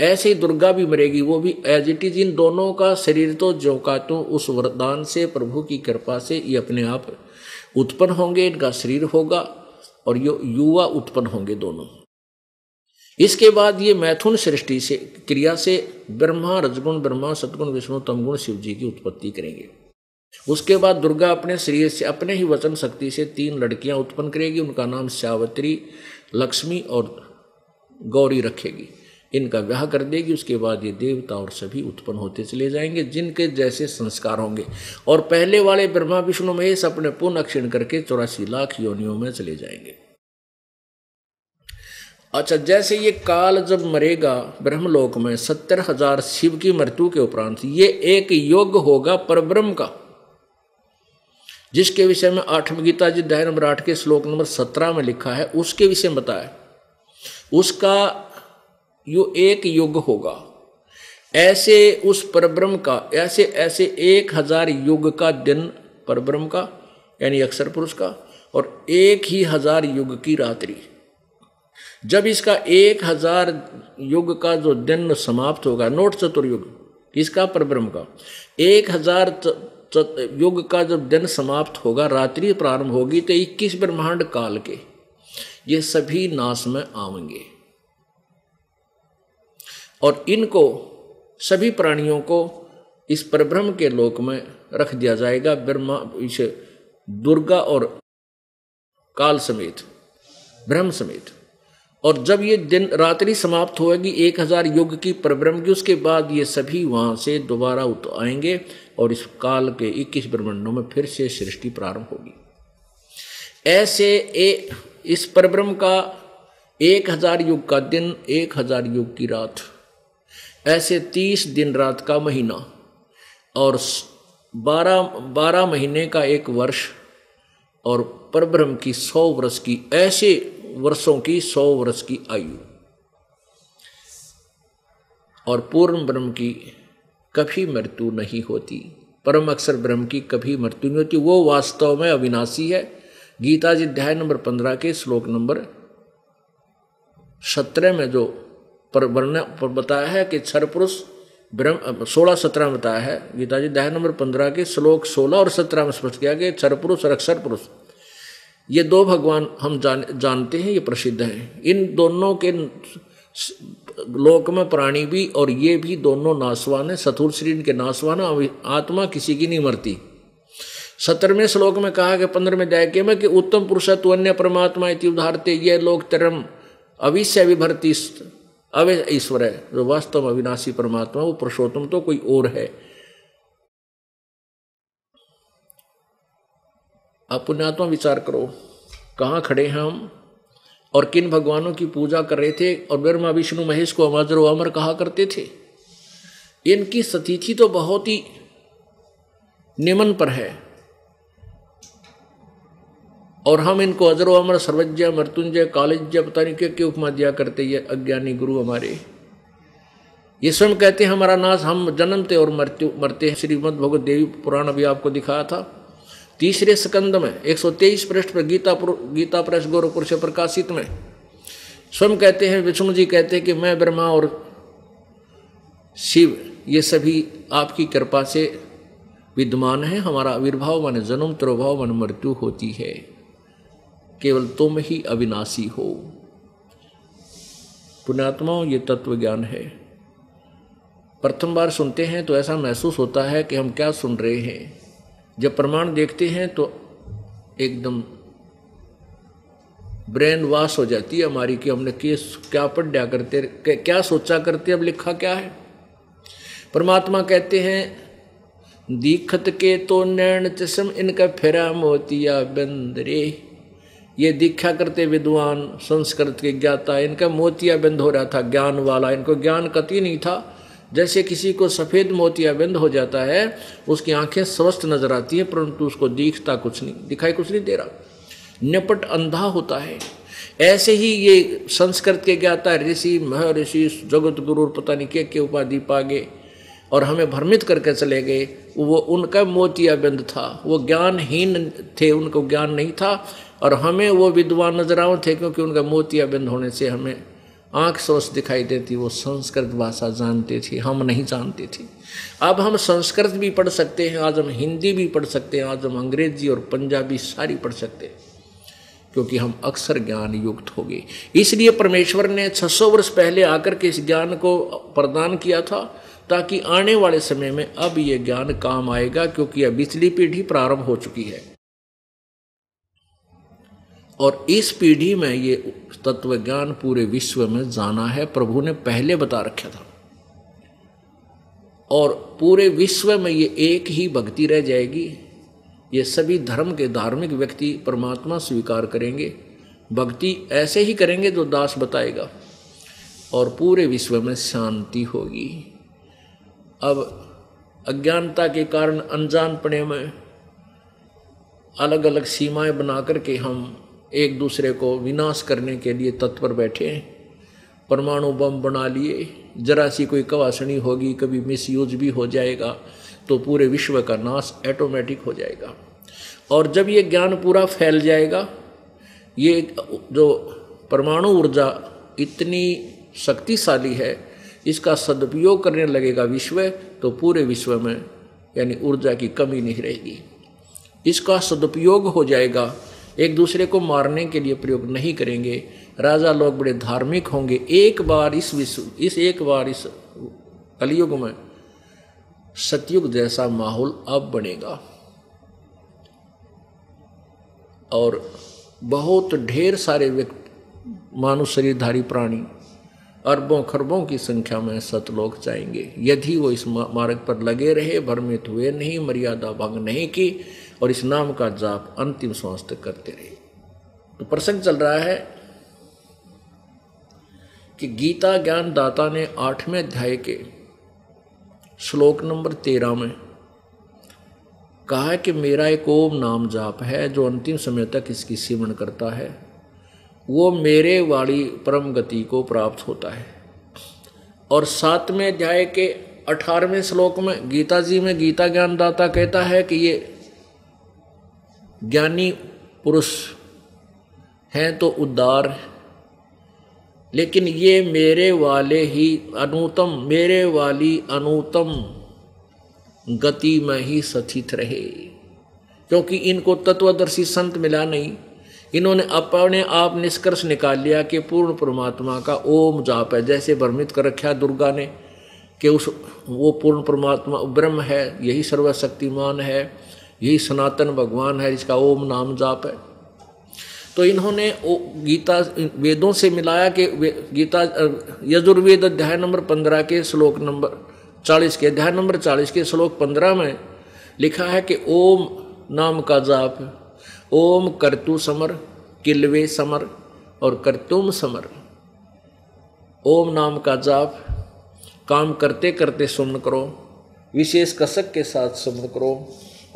ऐसे ही दुर्गा भी मरेगी, वो भी एज इट इज, इन दोनों का शरीर तो जो का तो उस वरदान से प्रभु की कृपा से ये अपने आप उत्पन्न होंगे, इनका शरीर होगा और ये युवा उत्पन्न होंगे दोनों। इसके बाद ये मैथुन सृष्टि से क्रिया से ब्रह्मा रजगुण ब्रह्मा सतगुण विष्णु तमगुण शिव जी की उत्पत्ति करेंगे। उसके बाद दुर्गा अपने शरीर से अपने ही वचन शक्ति से तीन लड़कियां उत्पन्न करेगी, उनका नाम सावित्री लक्ष्मी और गौरी रखेगी, इनका विवाह कर देगी। उसके बाद ये देवता और सभी उत्पन्न होते चले जाएंगे जिनके जैसे संस्कार होंगे, और पहले वाले ब्रह्मा विष्णु महेश अपने पुण्य क्षीण करके चौरासी लाख योनियों में चले जाएंगे। अच्छा, जैसे ये काल जब मरेगा ब्रह्मलोक में सत्तर हजार शिव की मृत्यु के उपरांत, ये एक योग होगा परब्रह्म का, जिसके विषय में आठवीं गीता जी अध्याय नंबर आठ के श्लोक नंबर सत्रह में लिखा है, उसके विषय में बताया उसका यो एक युग होगा। ऐसे उस परब्रह्म का ऐसे ऐसे एक हजार युग का दिन परब्रह्म का यानी अक्षर पुरुष का, और एक ही हजार युग की रात्रि। जब इसका एक हजार युग का जो दिन समाप्त होगा, नोट चतुर्युग इसका परब्रह्म का, एक हजार युग का जब दिन समाप्त होगा, रात्रि प्रारंभ होगी, तो इक्कीस ब्रह्मांड काल के ये सभी नाश में आएंगे, और इनको सभी प्राणियों को इस परब्रह्म के लोक में रख दिया जाएगा, ब्रह्मा इस दुर्गा और काल समेत ब्रह्म समेत। और जब ये दिन रात्रि समाप्त होगी एक हजार युग की परब्रह्म की, उसके बाद ये सभी वहाँ से दोबारा उत आएंगे और इस काल के इक्कीस ब्रह्मांडों में फिर से सृष्टि प्रारंभ होगी। ऐसे ए, इस परब्रह्म का एक हजार युग का दिन, एक हजार युग की रात, ऐसे तीस दिन रात का महीना और बारह बारह महीने का एक वर्ष, और परब्रह्म की सौ वर्ष की ऐसे वर्षों की सौ वर्ष की आयु, और पूर्ण ब्रह्म की कभी मृत्यु नहीं होती, परम अक्षर ब्रह्म की कभी मृत्यु नहीं होती, वो वास्तव में अविनाशी है। गीता जी अध्याय नंबर पंद्रह के श्लोक नंबर सत्रह में जो पर वर्णन पर बताया है कि क्षर पुरुष ब्रह्म, सोलह सत्रह में बताया है गीता जी अध्याय नंबर पंद्रह के श्लोक सोलह और सत्रह में स्पष्ट किया गया कि क्षर पुरुष और अक्षर पुरुष ये दो भगवान हम जान जानते हैं, ये प्रसिद्ध हैं। इन दोनों के लोक में प्राणी भी और ये भी दोनों नासवान हैं, सतुर शरीर के नासवान, आत्मा किसी की नहीं मरती। सत्रहवें श्लोक में कहा कि पंद्रहवें अध्याय में कि उत्तम पुरुष तु अन्य परमात्मा इति उदाहरते, ये लोक तरम अविश्य विभर्ति अवे, ईश्वर है जो वास्तव अविनाशी परमात्मा, वो पुरुषोत्तम तो कोई और है। आप पुण्यात्मा विचार करो कहाँ खड़े हैं हम, और किन भगवानों की पूजा कर रहे थे, और ब्रह्मा विष्णु महेश को अमर अमर कहा करते थे। इनकी स्थिति तो बहुत ही निम्न पर है, और हम इनको अजरो अमर सर्वज्ञ मृत्युंजय कालिज्य पता नहीं क्या क्या उपमा दिया करते ये अज्ञानी गुरु हमारे। ये स्वयं कहते हैं हमारा नाश, हम जन्मते और मृत्यु मरते हैं। श्रीमद् भगवत देवी पुराण भी आपको दिखाया था, तीसरे स्कंद में एक सौ तेईस पृष्ठ पर, गीता गीता प्रेस गोरखपुर से प्रकाशित में स्वयं कहते हैं, विष्णु जी कहते हैं कि मैं ब्रह्मा और शिव ये सभी आपकी कृपा से विद्यमान है, हमारा आविर्भाव माने जन्म, त्रोभाव माने मृत्यु होती है, केवल तुम ही अविनाशी हो। पुण्यात्माओं ये तत्व ज्ञान है। प्रथम बार सुनते हैं तो ऐसा महसूस होता है कि हम क्या सुन रहे हैं, जब प्रमाण देखते हैं तो एकदम ब्रेन वॉश हो जाती है हमारी कि हमने क्या पढ़ा करते, क्या सोचा करते, अब लिखा क्या है। परमात्मा कहते हैं दीखत के तो नैन चश्म इनका फेरा मोतिया बंद रे, ये दीक्षा करते विद्वान संस्कृत के ज्ञाता, इनका मोतिया बंद हो रहा था, ज्ञान वाला, इनको ज्ञान कति नहीं था। जैसे किसी को सफ़ेद मोतिया बंद हो जाता है, उसकी आंखें स्वस्थ नजर आती हैं परंतु उसको दीखता कुछ नहीं, दिखाई कुछ नहीं दे रहा, निपट अंधा होता है। ऐसे ही ये संस्कृत के ज्ञाता ऋषि महर्षि जगत गुरु पता नहीं क्या क्या उपाधि पागे और हमें भ्रमित करके चले गए, वो उनका मोतिया बंद था, वो ज्ञानहीन थे, उनको ज्ञान नहीं था, और हमें वो विद्वान नजराव थे क्योंकि उनका मोतिया बंद होने से हमें आँख स्वस्थ दिखाई देती। वो संस्कृत भाषा जानते थे, हम नहीं जानते थे। अब हम संस्कृत भी पढ़ सकते हैं, आज हम हिंदी भी पढ़ सकते हैं, आज हम अंग्रेजी और पंजाबी सारी पढ़ सकते हैं क्योंकि हम अक्सर ज्ञान युक्त हो गए। इसलिए परमेश्वर ने छह सौ वर्ष पहले आकर के इस ज्ञान को प्रदान किया था ताकि आने वाले समय में अब ये ज्ञान काम आएगा, क्योंकि अब पिछली पीढ़ी प्रारंभ हो चुकी है और इस पीढ़ी में ये तत्व ज्ञान पूरे विश्व में जाना है। प्रभु ने पहले बता रखा था और पूरे विश्व में ये एक ही भक्ति रह जाएगी। ये सभी धर्म के धार्मिक व्यक्ति परमात्मा स्वीकार करेंगे, भक्ति ऐसे ही करेंगे जो दास बताएगा, और पूरे विश्व में शांति होगी। अब अज्ञानता के कारण अनजानपने में अलग अलग सीमाएं बना करके हम एक दूसरे को विनाश करने के लिए तत्पर बैठे हैं। परमाणु बम बना लिए, जरा सी कोई कवासनी होगी, कभी मिसयूज भी हो जाएगा तो पूरे विश्व का नाश ऐटोमेटिक हो जाएगा। और जब ये ज्ञान पूरा फैल जाएगा, ये जो परमाणु ऊर्जा इतनी शक्तिशाली है, इसका सदुपयोग करने लगेगा विश्व, तो पूरे विश्व में यानी ऊर्जा की कमी नहीं रहेगी। इसका सदुपयोग हो जाएगा, एक दूसरे को मारने के लिए प्रयोग नहीं करेंगे। राजा लोग बड़े धार्मिक होंगे। एक बार इस विश्व इस एक बार इस कलियुग में सतयुग जैसा माहौल अब बनेगा और बहुत ढेर सारे व्यक्ति मानव शरीरधारी प्राणी अरबों खरबों की संख्या में सतलोक जाएंगे यदि वो इस मार्ग पर लगे रहे, भ्रमित हुए नहीं, मर्यादा भंग नहीं की और इस नाम का जाप अंतिम श्वास तक करते रहे। तो प्रसंग चल रहा है कि गीता ज्ञान दाता ने आठवें अध्याय के श्लोक नंबर तेरह में कहा है कि मेरा एक ओम नाम जाप है जो अंतिम समय तक इसकी सेवन करता है, वो मेरे वाली परम गति को प्राप्त होता है। और सातवें अध्याय के अठारहवें श्लोक में गीता जी में गीता ज्ञानदाता कहता है कि ये ज्ञानी पुरुष हैं तो उदार है, लेकिन ये मेरे वाले ही अनुतम मेरे वाली अनुतम गति में ही स्थित रहे, क्योंकि इनको तत्वदर्शी संत मिला नहीं। इन्होंने अपने आप निष्कर्ष निकाल लिया कि पूर्ण परमात्मा का ओम जाप है, जैसे भ्रमित कर रखा दुर्गा ने कि उस वो पूर्ण परमात्मा ब्रह्म है, यही सर्वशक्तिमान है, यही सनातन भगवान है, इसका ओम नाम जाप है। तो इन्होंने गीता वेदों से मिलाया कि गीता यजुर्वेद अध्याय नंबर पंद्रह के श्लोक नंबर चालीस के अध्याय नंबर चालीस के श्लोक पंद्रह में लिखा है कि ओम नाम का जाप ओम कर्तु समर किलवे समर और कर्तुम समर। ओम नाम का जाप काम करते करते सुमन करो, विशेष कसक के साथ सुमन करो,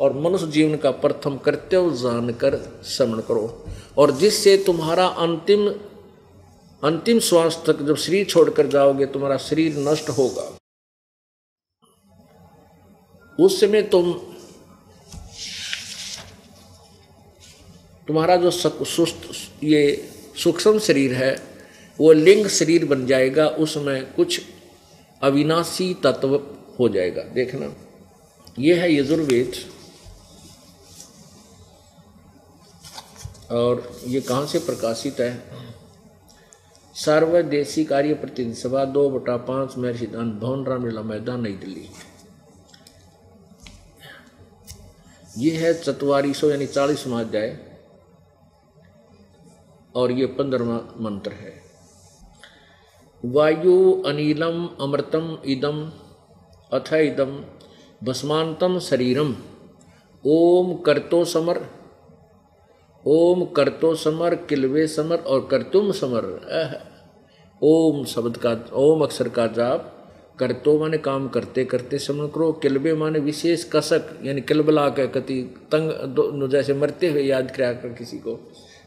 और मनुष्य जीवन का प्रथम कर्तव्य जानकर श्रवण करो, और जिससे तुम्हारा अंतिम अंतिम श्वास तक जब शरीर छोड़कर जाओगे तुम्हारा शरीर नष्ट होगा। उस समय तुम तुम्हारा जो सुस्त ये सूक्ष्म शरीर है वो लिंग शरीर बन जाएगा, उसमें कुछ अविनाशी तत्व हो जाएगा। देखना ये है यजुर्वेद, और ये कहाँ से प्रकाशित है? सर्वदेशी कार्य प्रतिनिधि सभा दो बटा पाँच में सिद्धांत भवन, रामलीला मैदान, नई दिल्ली। ये है चतवारी सौ यानी चालीसवां अध्याय, और ये पंद्रहवां मंत्र है। वायु अनिलम अमृतम इदम अथ इदम भस्मांतम शरीरम ओम कर्तो समर, ओम कर्तो समर किलवे समर और कर्तुम समर। ओम शब्द का, ओम अक्षर का जाप, कर्तो माने काम करते करते समर करो, किलबे माने विशेष कसक यानी किलबला कर कति तंग जैसे मरते हुए याद करा कर किसी को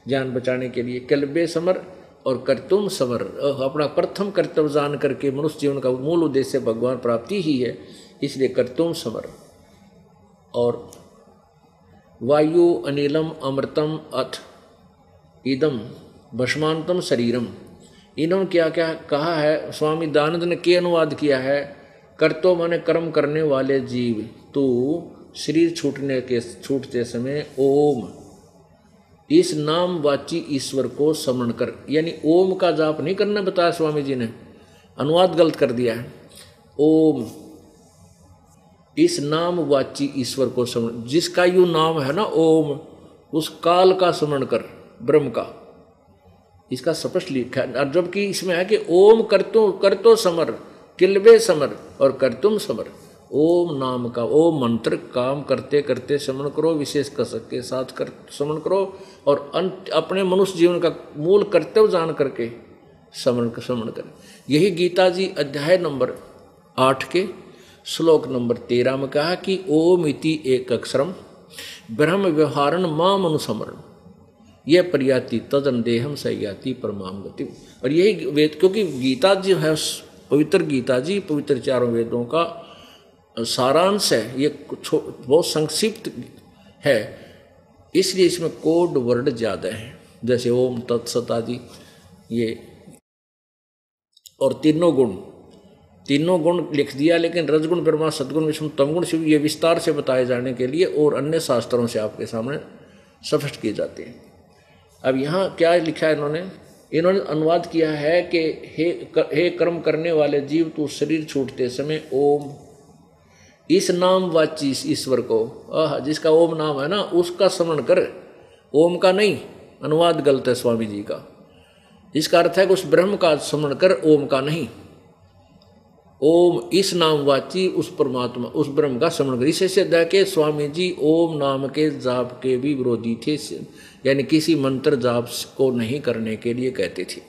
जान बचाने के लिए किलबे समर और कर्तुम समर। अपना प्रथम कर्तव्य जान करके मनुष्य जीवन का मूल उद्देश्य भगवान प्राप्ति ही है, इसलिए कर्तुम समर। और वायु अनिलम अमृतम अथ इदम भस्मांतम शरीरम, इन्होंने क्या क्या कहा है? स्वामी दयानंद ने के अनुवाद किया है, कर्तो माने कर्म करने वाले जीव, तू शरीर छूटने के छूटते समय ओम इस नामवाची ईश्वर को स्मरण कर, यानी ओम का जाप नहीं करना बताया स्वामी जी ने, अनुवाद गलत कर दिया है। ओम इस नामवाची ईश्वर को स्मरण, जिसका यू नाम है ना ओम, उस काल का स्मरण कर, ब्रह्म का, इसका स्पष्ट लिखा। और जबकि इसमें है कि ओम करतो करतो समर किलबे समर और करतुम समर, ओम नाम का, ओम मंत्र काम करते करते स्मरण करो, विशेष कसक के साथ कर स्मरण करो, और अंत अपने मनुष्य जीवन का मूल कर्तव्य जान करके स्मरण स्मरण करें। यही गीता जी अध्याय नंबर आठ के श्लोक नंबर तेरह में कहा कि ओम इति एक अक्षरम ब्रह्म व्यवहारण माम अनुस्मरण यह पर्याति तदन देहम सयाति परमाम गति। और यही वेद, क्योंकि गीता जी है पवित्र, गीता जी पवित्र चारों वेदों का सारांश है, ये बहुत संक्षिप्त है, इसलिए इसमें कोड वर्ड ज़्यादा हैं, जैसे ओम तत्सत आदि ये, और तीनों गुण तीनों गुण लिख दिया, लेकिन रजगुण ब्रह्मा सदगुण विष्णु तमगुण शिव ये विस्तार से बताए जाने के लिए और अन्य शास्त्रों से आपके सामने स्पष्ट किए जाते हैं। अब यहाँ क्या लिखा है इन्होंने? इन्होंने अनुवाद किया है कि हे कर, हे कर्म करने वाले जीव तू शरीर छूटते समय ओम इस नाम वाची ईश्वर को, आह जिसका ओम नाम है ना, उसका स्मरण कर, ओम का नहीं। अनुवाद गलत है स्वामी जी का, इसका अर्थ है कि उस ब्रह्म का स्मरण कर, ओम का नहीं। ओम इस नाम वाची उस परमात्मा उस ब्रह्म का स्मरण कर। इसे सिद्ध के स्वामी जी ओम नाम के जाप के भी विरोधी थे, यानी किसी मंत्र जाप को नहीं करने के लिए कहते थे।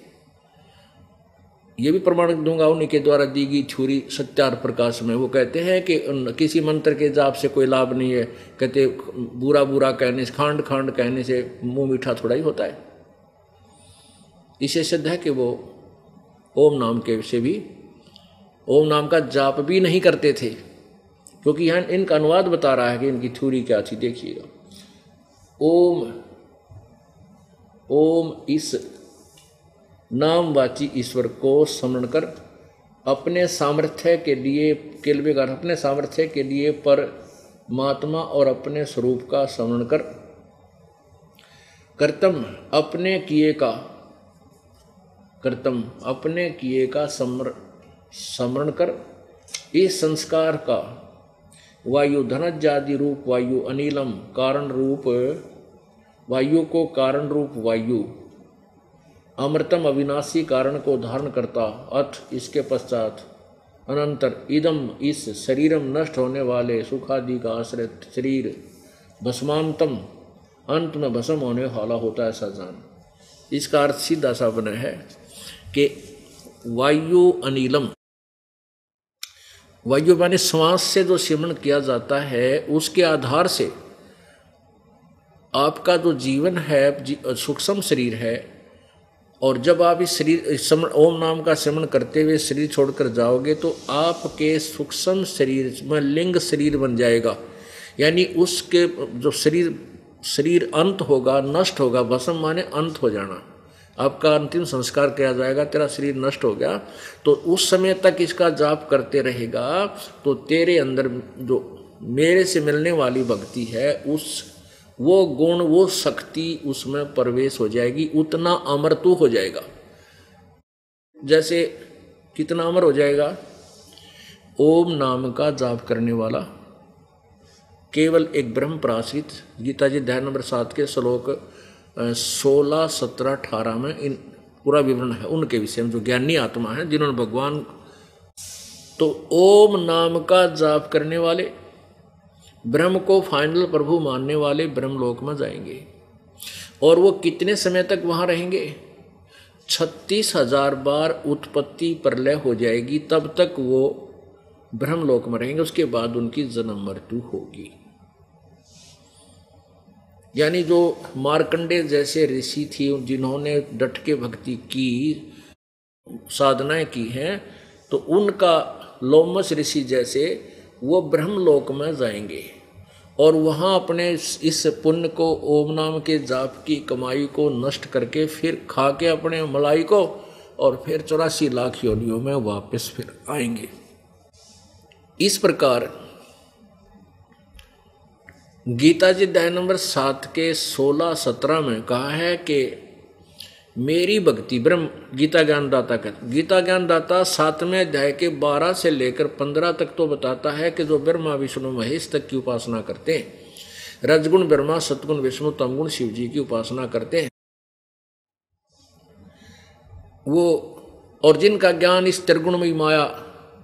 ये भी प्रमाण दूंगा उन्हीं के द्वारा दी गई थ्योरी सत्यार्थ प्रकाश में, वो कहते हैं कि किसी मंत्र के जाप से कोई लाभ नहीं है, कहते बुरा बुरा कहने से, खांड खांड कहने से मुँह मीठा थोड़ा ही होता है। इसे सिद्ध है कि वो ओम नाम के से भी ओम नाम का जाप भी नहीं करते थे, क्योंकि यहाँ इनका अनुवाद बता रहा है कि इनकी थ्योरी क्या थी। देखिएगा ओम ओम इस नामवाची ईश्वर को स्मरण कर अपने सामर्थ्य के लिए किलबे कर अपने सामर्थ्य के लिए परमात्मा और अपने स्वरूप का स्मरण कर कर्तम अपने किए का कर्तम अपने किए का स्मरण स्मरण कर इस संस्कार का वायु धनजादि रूप वायु अनिलम कारण रूप वायु को कारण रूप वायु अमृतम अविनाशी कारण को धारण करता अथ इसके पश्चात अनंतर इदम इस शरीरम नष्ट होने वाले सुखादि का आश्रित शरीर भस्मांतम अंत में भस्म होने वाला होता है सजान। इसका अर्थ सीधा सा बना है कि वायु अनिलम वायु माने श्वास से जो सिमरण किया जाता है उसके आधार से आपका जो जीवन है सूक्ष्म शरीर है, और जब आप इस शरीर स्मरण ओम नाम का स्मरण करते हुए शरीर छोड़कर जाओगे तो आपके सूक्ष्म शरीर में लिंग शरीर बन जाएगा, यानी उसके जो शरीर शरीर अंत होगा, नष्ट होगा। भस्म माने अंत हो जाना, आपका अंतिम संस्कार किया जाएगा, तेरा शरीर नष्ट हो गया। तो उस समय तक इसका जाप करते रहेगा तो तेरे अंदर जो मेरे से मिलने वाली भक्ति है उस वो गुण वो शक्ति उसमें प्रवेश हो जाएगी, उतना अमर तू हो जाएगा। जैसे कितना अमर हो जाएगा? ओम नाम का जाप करने वाला केवल एक ब्रह्म प्राश्रित, गीता जी अध्याय नंबर सात के श्लोक सोलह सत्रह अठारह में इन पूरा विवरण है उनके विषय में, जो ज्ञानी आत्मा है जिन्होंने भगवान। तो ओम नाम का जाप करने वाले ब्रह्म को फाइनल प्रभु मानने वाले ब्रह्मलोक में जाएंगे, और वो कितने समय तक वहाँ रहेंगे? छत्तीस हजार बार उत्पत्ति प्रलय हो जाएगी, तब तक वो ब्रह्मलोक में रहेंगे। उसके बाद उनकी जन्म मृत्यु होगी। यानी जो मार्कंडेय जैसे ऋषि थी जिन्होंने डट के भक्ति की, साधनाएं की हैं, तो उनका लोमस ऋषि जैसे वो ब्रह्मलोक में जाएंगे, और वहाँ अपने इस पुण्य को ओम नाम के जाप की कमाई को नष्ट करके फिर खा के अपने मलाई को, और फिर चौरासी लाख योनियों में वापस फिर आएंगे। इस प्रकार गीता जी अध्याय नंबर सात के सोलह सत्रह में कहा है कि मेरी भक्ति ब्रह्म गीता ज्ञानदाता का गीता ज्ञानदाता सातवें अध्याय के बारह से लेकर पंद्रह तक तो बताता है कि जो ब्रह्मा विष्णु महेश तक की उपासना करते हैं, रजगुण ब्रह्मा सतगुण विष्णु तमगुण शिव जी की उपासना करते हैं, वो और जिनका ज्ञान इस त्रिगुणमयी माया,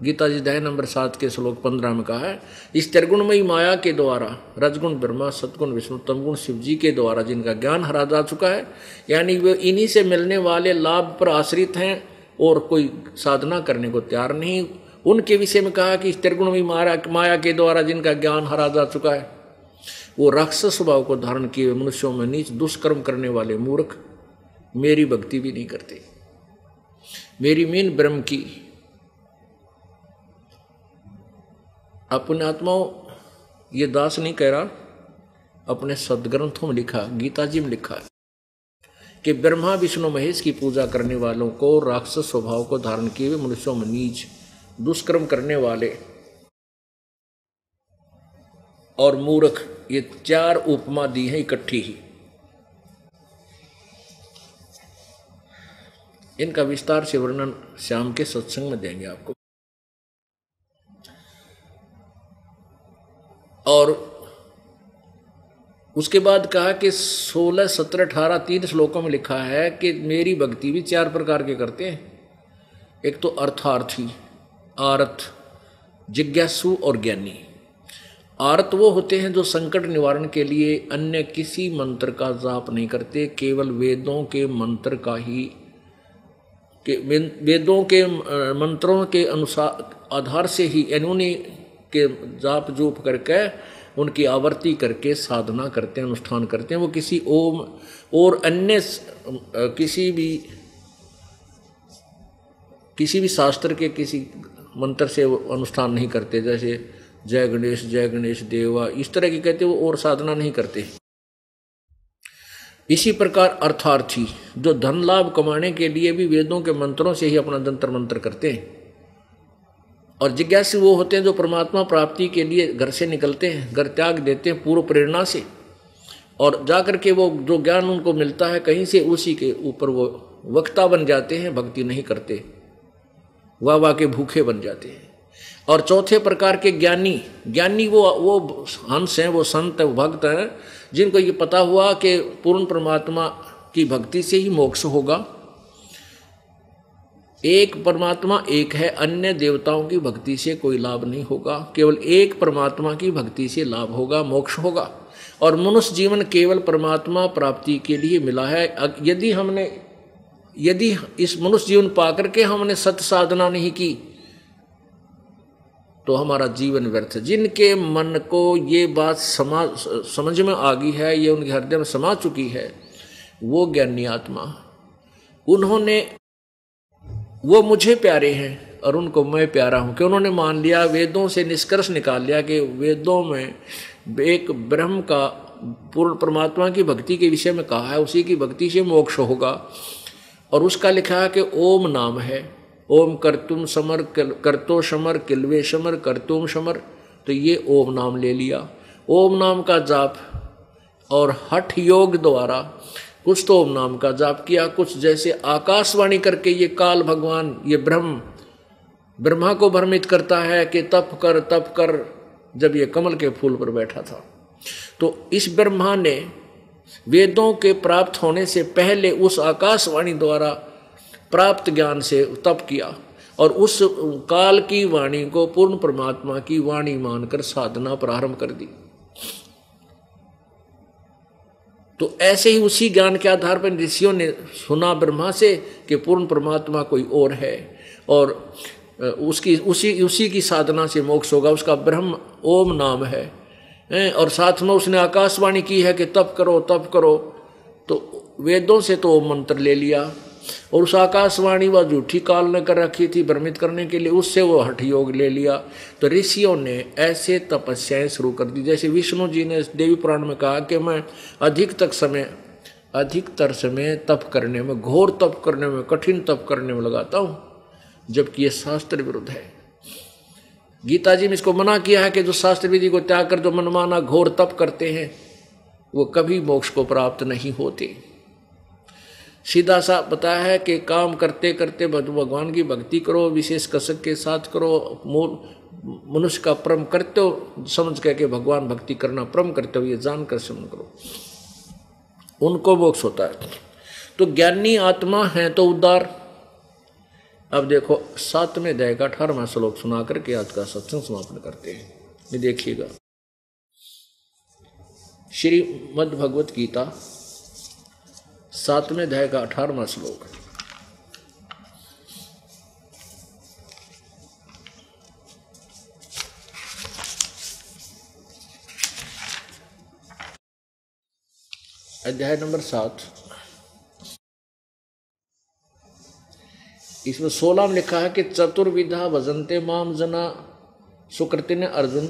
गीता जी अध्याय नंबर सात के श्लोक पंद्रह में कहा है, इस त्रिगुणमयी माया के द्वारा रजगुण ब्रह्मा सतगुण विष्णु तमगुण शिव जी के द्वारा जिनका ज्ञान हरा जा चुका है, यानी वे इन्हीं से मिलने वाले लाभ पर आश्रित हैं और कोई साधना करने को तैयार नहीं। उनके विषय में कहा कि इस त्रिगुणमयी माया के द्वारा जिनका ज्ञान हरा जा चुका है, वो राक्षस स्वभाव को धारण किए हुए मनुष्यों में नीच दुष्कर्म करने वाले मूर्ख मेरी भक्ति भी नहीं करते। मेरी मीन ब्रह्म की अपने आत्माओं, ये दास नहीं कह रहा, अपने सदग्रंथों में लिखा, गीता जी में लिखा है कि ब्रह्मा विष्णु महेश की पूजा करने वालों को, राक्षस स्वभाव को धारण किए हुए मनुष्यों में नीच दुष्कर्म करने वाले और मूर्ख, ये चार उपमा दी है इकट्ठी ही। इनका विस्तार से वर्णन शाम के सत्संग में देंगे आपको। और उसके बाद कहा कि सोलह सत्रह अठारह तीन श्लोकों में लिखा है कि मेरी भक्ति भी चार प्रकार के करते हैं। एक तो अर्थार्थी, आर्त, जिज्ञासु और ज्ञानी। आर्त वो होते हैं जो संकट निवारण के लिए अन्य किसी मंत्र का जाप नहीं करते, केवल वेदों के मंत्र का ही के वेदों के मंत्रों के अनुसार आधार से ही इन्होंने के जाप जूप करके उनकी आवर्ती करके साधना करते हैं, अनुष्ठान करते हैं। वो किसी ओम और अन्य किसी भी किसी भी शास्त्र के किसी मंत्र से वो अनुष्ठान नहीं करते, जैसे जय गणेश जय गणेश देवा इस तरह की कहते वो और साधना नहीं करते। इसी प्रकार अर्थार्थी जो धन लाभ कमाने के लिए भी वेदों के मंत्रों से ही अपना जंतर मंत्र करते हैं। और जिज्ञासु वो होते हैं जो परमात्मा प्राप्ति के लिए घर से निकलते हैं, घर त्याग देते हैं पूर्व प्रेरणा से, और जाकर के वो जो ज्ञान उनको मिलता है कहीं से उसी के ऊपर वो वक्ता बन जाते हैं, भक्ति नहीं करते, वाह वाह के भूखे बन जाते हैं। और चौथे प्रकार के ज्ञानी, ज्ञानी वो वो हंस हैं, वो संत हैं, वो भक्त हैं जिनको ये पता हुआ कि पूर्ण परमात्मा की भक्ति से ही मोक्ष होगा, एक परमात्मा एक है, अन्य देवताओं की भक्ति से कोई लाभ नहीं होगा, केवल एक परमात्मा की भक्ति से लाभ होगा, मोक्ष होगा। और मनुष्य जीवन केवल परमात्मा प्राप्ति के लिए मिला है। यदि हमने यदि इस मनुष्य जीवन पाकर के हमने सत्साधना नहीं की तो हमारा जीवन व्यर्थ। जिनके मन को ये बात समा समझ में आ गई है, ये उनके हृदय में समा चुकी है, वो ज्ञानी आत्मा, उन्होंने वो मुझे प्यारे हैं और उनको मैं प्यारा हूँ कि उन्होंने मान लिया, वेदों से निष्कर्ष निकाल लिया कि वेदों में एक ब्रह्म का पूर्ण परमात्मा की भक्ति के विषय में कहा है, उसी की भक्ति से मोक्ष होगा। और उसका लिखा है कि ओम नाम है, ओम कर्तुम समर कर्तो समर किल्वे समर कर्तुम समर, तो ये ओम नाम ले लिया। ओम नाम का जाप और हठ योग द्वारा कुछ तो ओम नाम का जाप किया, कुछ जैसे आकाशवाणी करके ये काल भगवान, ये ब्रह्म ब्रह्मा को भ्रमित करता है कि तप कर तप कर, जब ये कमल के फूल पर बैठा था। तो इस ब्रह्मा ने वेदों के प्राप्त होने से पहले उस आकाशवाणी द्वारा प्राप्त ज्ञान से तप किया और उस काल की वाणी को पूर्ण परमात्मा की वाणी मानकर साधना प्रारंभ कर दी। तो ऐसे ही उसी ज्ञान के आधार पर ऋषियों ने सुना ब्रह्मा से कि पूर्ण परमात्मा कोई और है और उसकी उसी उसी की साधना से मोक्ष होगा, उसका ब्रह्म ओम नाम है। और साथ में उसने आकाशवाणी की है कि तप करो तप करो, तो वेदों से तो ओम मंत्र ले लिया और उस आकाशवाणी व झूठी काल ने कर रखी थी भ्रमित करने के लिए, उससे वो हठ योग ले लिया। तो ऋषियों ने ऐसे तपस्याएं शुरू कर दी, जैसे विष्णु जी ने देवी पुराण में कहा कि मैं अधिक तक समय अधिकतर समय तप करने में, घोर तप करने में, कठिन तप करने में लगाता हूँ, जबकि ये शास्त्र विरुद्ध है। गीता जी में इसको मना किया है कि जो शास्त्र विधि को त्याग कर जो मनमाना घोर तप करते हैं वो कभी मोक्ष को प्राप्त नहीं होते। सीधा सा बताया है कि काम करते करते भगवान की भक्ति करो, विशेष कसक के साथ करो, मूल मनुष्य का परम कर्तव्य समझ कर के भगवान भक्ति करना परम कर्तव्य जानकर समझ करो, उनको मोक्ष होता है। तो ज्ञानी आत्मा है तो उद्धार। अब देखो सातवें अध्याय का अठारहवां श्लोक सुना करके आज का सत्संग समापन करते हैं। ये देखिएगा, श्रीमद् भगवत गीता सातवें अध्याय का अठारहवां श्लोक। अध्याय नंबर सात, इसमें सोलह में लिखा है कि चतुर्विधा भजन्ते माम जना। सुकृति ने अर्जुन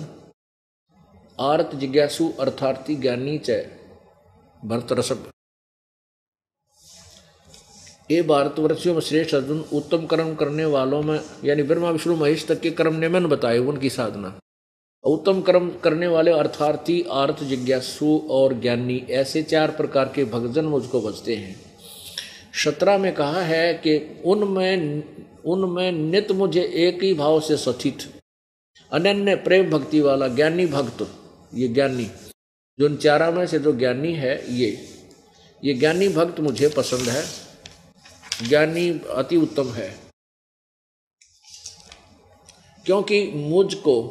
आर्त जिज्ञासु अर्थार्थी ज्ञानी च भरतरसभ। ये भारतवर्षियों में श्रेष्ठ अर्जुन, उत्तम कर्म करने वालों में यानी ब्रह्मा विष्णु महेश तक के कर्म ने मैंने बताए उनकी साधना। उत्तम कर्म करने वाले अर्थार्थी, आर्त जिज्ञासु और ज्ञानी, ऐसे चार प्रकार के भक्तजन मुझको बजते हैं। सत्रह में कहा है कि उनमें उनमें नित मुझे एक ही भाव से सथित अनन्य प्रेम भक्ति वाला ज्ञानी भक्त, ये ज्ञानी जो उन चारा में से जो ज्ञानी है, ये ये ज्ञानी भक्त मुझे पसंद है, ज्ञानी अति उत्तम है, क्योंकि मुझको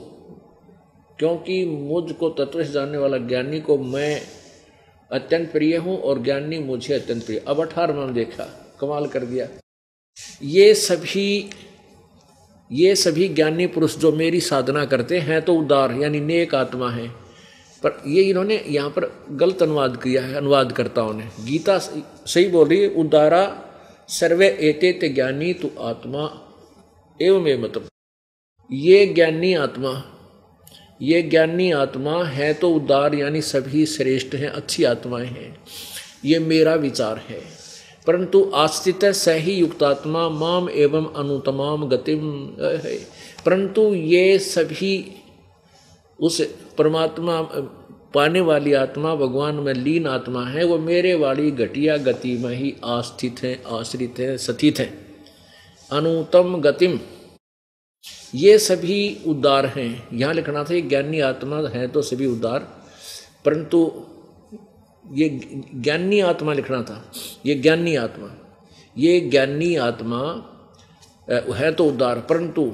क्योंकि मुझको तत्व से जानने वाला ज्ञानी को मैं अत्यंत प्रिय हूँ और ज्ञानी मुझे अत्यंत प्रिय। अब अठारहवां में देखा, कमाल कर दिया। ये सभी ये सभी ज्ञानी पुरुष जो मेरी साधना करते हैं तो उदार यानी नेक आत्मा है। पर ये इन्होंने यहाँ पर गलत अनुवाद किया है, अनुवादकर्ताओं ने। गीता सही बोल रही है, उदारा सर्वे एते ते ज्ञानी तु आत्मा एवं एव मतलब, ये ज्ञानी आत्मा ये ज्ञानी आत्मा है तो उदार यानी सभी श्रेष्ठ हैं, अच्छी आत्माएं हैं, ये मेरा विचार है। परंतु आस्थित सही युक्तात्मा माम एवं अनुतमाम गतिम, परंतु ये सभी उस परमात्मा पाने वाली आत्मा, भगवान में लीन आत्मा है, वो मेरे वाली घटिया गति में ही आस्थित हैं, आश्रित हैं, स्थित हैं। अनुतम गतिम, ये सभी उदार हैं। यहाँ लिखना था ये ज्ञानी आत्मा है तो सभी उदार, परंतु ये ज्ञानी आत्मा लिखना था, ये ज्ञानी आत्मा ये ज्ञानी आत्मा है तो उदार, परंतु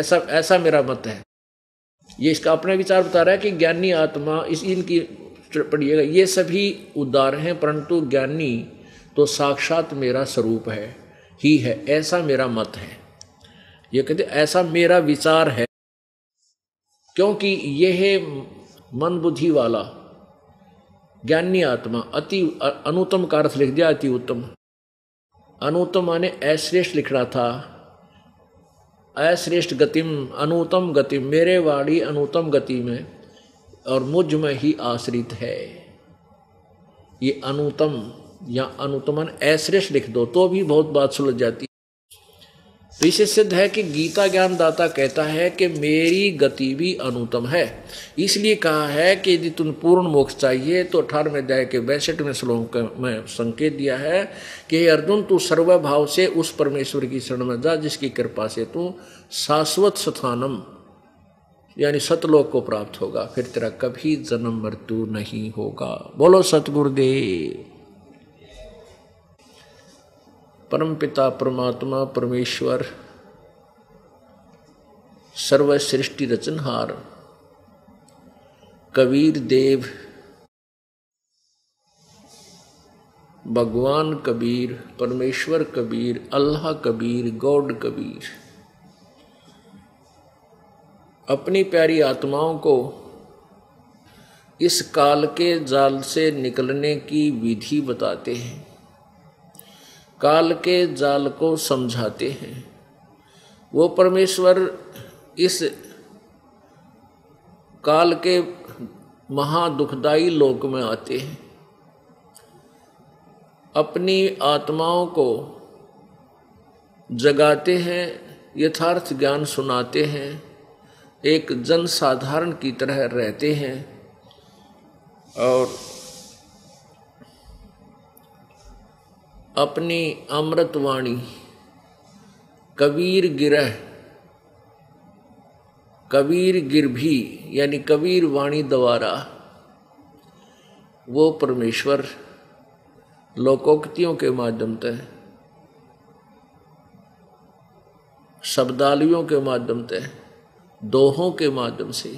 ऐसा ऐसा मेरा मत है। ये इसका अपना विचार बता रहा है कि ज्ञानी आत्मा इस इनकी पढ़िएगा, ये सभी उदार हैं परंतु ज्ञानी तो साक्षात मेरा स्वरूप है ही है, ऐसा मेरा मत है। ये कहते ऐसा मेरा विचार है, क्योंकि यह मन बुद्धि वाला ज्ञानी आत्मा अति अनुत्तम का अर्थ लिख दिया, अति उत्तम। अनुत्तम माने अश्रेष्ठ लिखना था, अश्रेष्ठ गतिम, अनुत्तम गति, मेरे वाणी अनुत्तम गति में और मुझ में ही आश्रित है। ये अनुत्तम या अनुत्तमन अश्रेष्ठ लिख दो तो भी बहुत बात सुलझ जाती। तो इसे सिद्ध है कि गीता ज्ञान दाता कहता है कि मेरी गति भी अनुत्तम है। इसलिए कहा है कि यदि तुम पूर्ण मोक्ष चाहिए तो अठारहवें अध्याय के बासठवें श्लोक में संकेत दिया है कि हे अर्जुन, तू सर्वभाव से उस परमेश्वर की शरण में जा जिसकी कृपा से तू शाश्वत स्थानम यानी सतलोक को प्राप्त होगा, फिर तेरा कभी जन्म मृत्यु नहीं होगा। बोलो सतगुरुदेव। परमपिता परमात्मा परमेश्वर सर्वसृष्टि रचनहार कबीर देव भगवान कबीर, परमेश्वर कबीर, अल्लाह कबीर, गॉड कबीर अपनी प्यारी आत्माओं को इस काल के जाल से निकलने की विधि बताते हैं, काल के जाल को समझाते हैं। वो परमेश्वर इस काल के महादुखदायी लोक में आते हैं, अपनी आत्माओं को जगाते हैं, यथार्थ ज्ञान सुनाते हैं, एक जन साधारण की तरह रहते हैं और अपनी अमृतवाणी कबीर गिरह कबीर गिरभी यानी कबीर वाणी द्वारा वो परमेश्वर लोकोक्तियों के माध्यम से, शब्दालियों के माध्यम से, दोहों के माध्यम से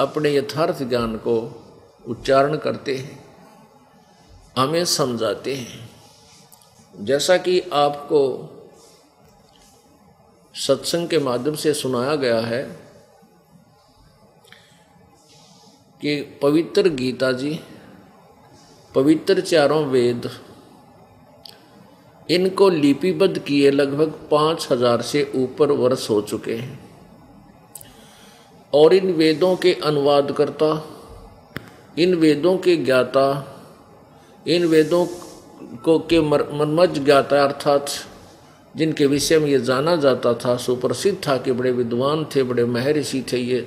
अपने यथार्थ ज्ञान को उच्चारण करते हैं, हमें समझाते हैं। जैसा कि आपको सत्संग के माध्यम से सुनाया गया है कि पवित्र गीता जी, पवित्र चारों वेद, इनको लिपिबद्ध किए लगभग पाँच हजार से ऊपर वर्ष हो चुके हैं और इन वेदों के अनुवादकर्ता, इन वेदों के ज्ञाता, इन वेदों को के मर्मज्ञ ज्ञाता अर्थात जिनके विषय में ये जाना जाता था, सुप्रसिद्ध था कि बड़े विद्वान थे, बड़े महर्षि थे, ये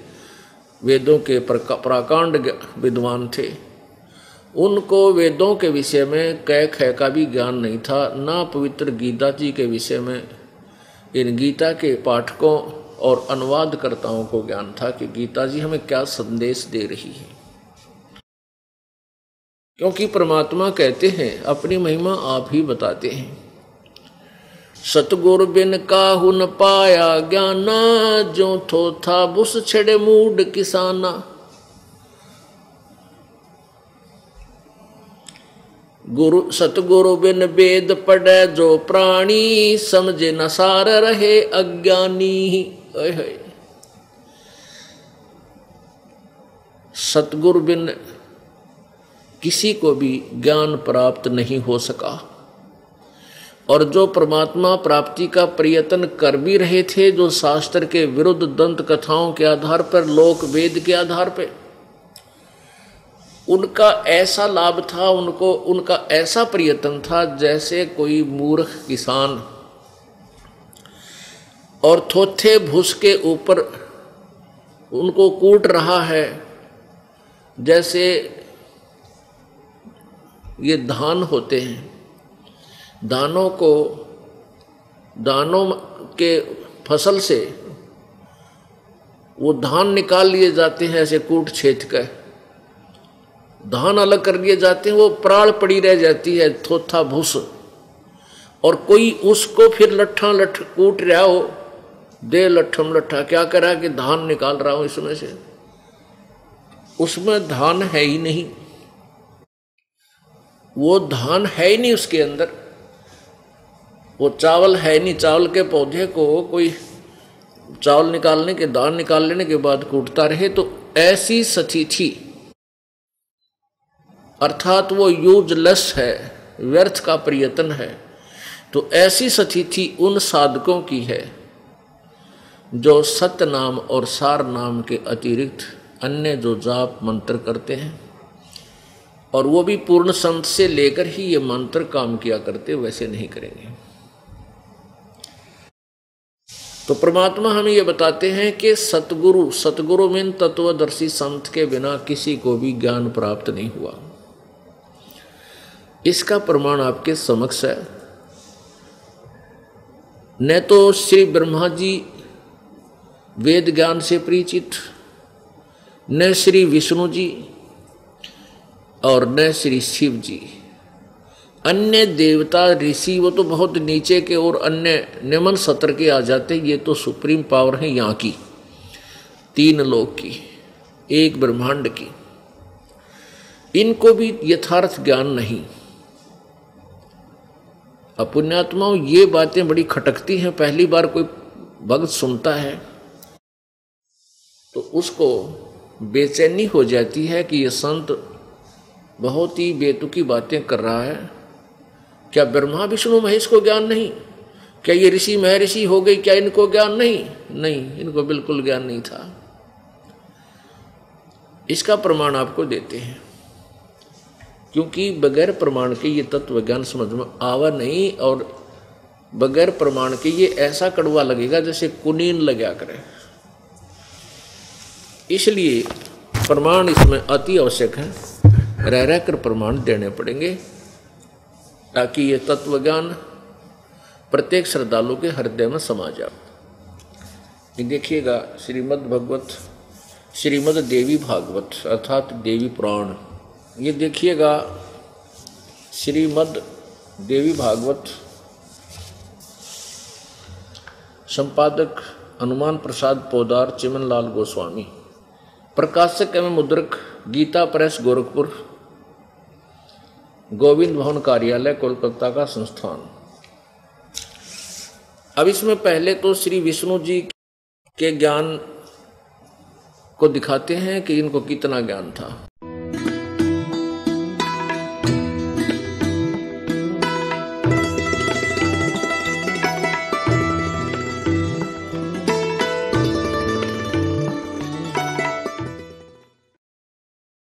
वेदों के प्राकांड विद्वान थे, उनको वेदों के विषय में कै खै का भी ज्ञान नहीं था, ना पवित्र गीता जी के विषय में इन गीता के पाठकों और अनुवादकर्ताओं को ज्ञान था कि गीता जी हमें क्या संदेश दे रही है। क्योंकि परमात्मा कहते हैं, अपनी महिमा आप ही बताते हैं। सतगुर बिन काहू न पाया ज्ञाना, जो थो था बुस छेड़े मूड किसाना। गुरु सतगुरु बिन वेद पढ़े जो प्राणी, समझे न सार रहे अज्ञानी। सतगुरु बिन किसी को भी ज्ञान प्राप्त नहीं हो सका और जो परमात्मा प्राप्ति का प्रयत्न कर भी रहे थे, जो शास्त्र के विरुद्ध दंत कथाओं के आधार पर, लोक वेद के आधार पर, उनका ऐसा लाभ था, उनको उनका ऐसा प्रयत्न था जैसे कोई मूर्ख किसान और थोथे भूस के ऊपर उनको कूट रहा है, जैसे ये धान होते हैं, दानों को, दानों के फसल से वो धान निकाल लिए जाते हैं, ऐसे कूट छेद कर धान अलग कर लिए जाते हैं, वो प्राण पड़ी रह जाती है, थोथा भूस, और कोई उसको फिर लट्ठा लठ कूट रहा हो, दे लट्ठम लट्ठा, क्या करा कि धान निकाल रहा हूँ इसमें से, उसमें धान है ही नहीं, वो धान है ही नहीं उसके अंदर, वो चावल है नहीं, चावल के पौधे को कोई चावल निकालने के दाल निकाल लेने के बाद कूटता रहे, तो ऐसी सती थी, अर्थात वो यूजलेस है, व्यर्थ का प्रयत्न है। तो ऐसी सती थी उन साधकों की है जो सत नाम और सार नाम के अतिरिक्त अन्य जो जाप मंत्र करते हैं, और वो भी पूर्ण संत से लेकर ही ये मंत्र काम किया करते, वैसे नहीं करेंगे। तो परमात्मा हमें ये बताते हैं कि सतगुरु सतगुरु में तत्वदर्शी संत के बिना किसी को भी ज्ञान प्राप्त नहीं हुआ। इसका प्रमाण आपके समक्ष है। न तो श्री ब्रह्मा जी वेद ज्ञान से परिचित, न श्री विष्णु जी और न श्री शिव जी। अन्य देवता ऋषि वो तो बहुत नीचे के और अन्य निम्न सत्र के आ जाते, ये तो सुप्रीम पावर है यहाँ की, तीन लोक की, एक ब्रह्मांड की। इनको भी यथार्थ ज्ञान नहीं। अपुण्यात्माओं ये बातें बड़ी खटकती हैं। पहली बार कोई भक्त सुनता है तो उसको बेचैनी हो जाती है कि ये संत बहुत ही बेतुकी बातें कर रहा है। क्या ब्रह्मा विष्णु महेश को ज्ञान नहीं? क्या ये ऋषि महर्षि हो गई, क्या इनको ज्ञान नहीं? नहीं, इनको बिल्कुल ज्ञान नहीं था। इसका प्रमाण आपको देते हैं, क्योंकि बगैर प्रमाण के ये तत्व ज्ञान समझ में आवा नहीं, और बगैर प्रमाण के ये ऐसा कड़वा लगेगा जैसे कुनीन लगा करे। इसलिए प्रमाण इसमें अति आवश्यक है। रह रहकर प्रमाण देने पड़ेंगे ताकि ये तत्वज्ञान प्रत्येक श्रद्धालु के हृदय में समा जाए। देखिएगा श्रीमद् भगवत श्रीमद् देवी भागवत अर्थात देवी पुराण, ये देखिएगा श्रीमद् देवी भागवत संपादक हनुमान प्रसाद पोदार चिमनलाल गोस्वामी, प्रकाशक एवं मुद्रक गीता प्रेस गोरखपुर, गोविंद भवन कार्यालय कोलकाता का संस्थान। अब इसमें पहले तो श्री विष्णु जी के ज्ञान को दिखाते हैं कि इनको कितना ज्ञान था।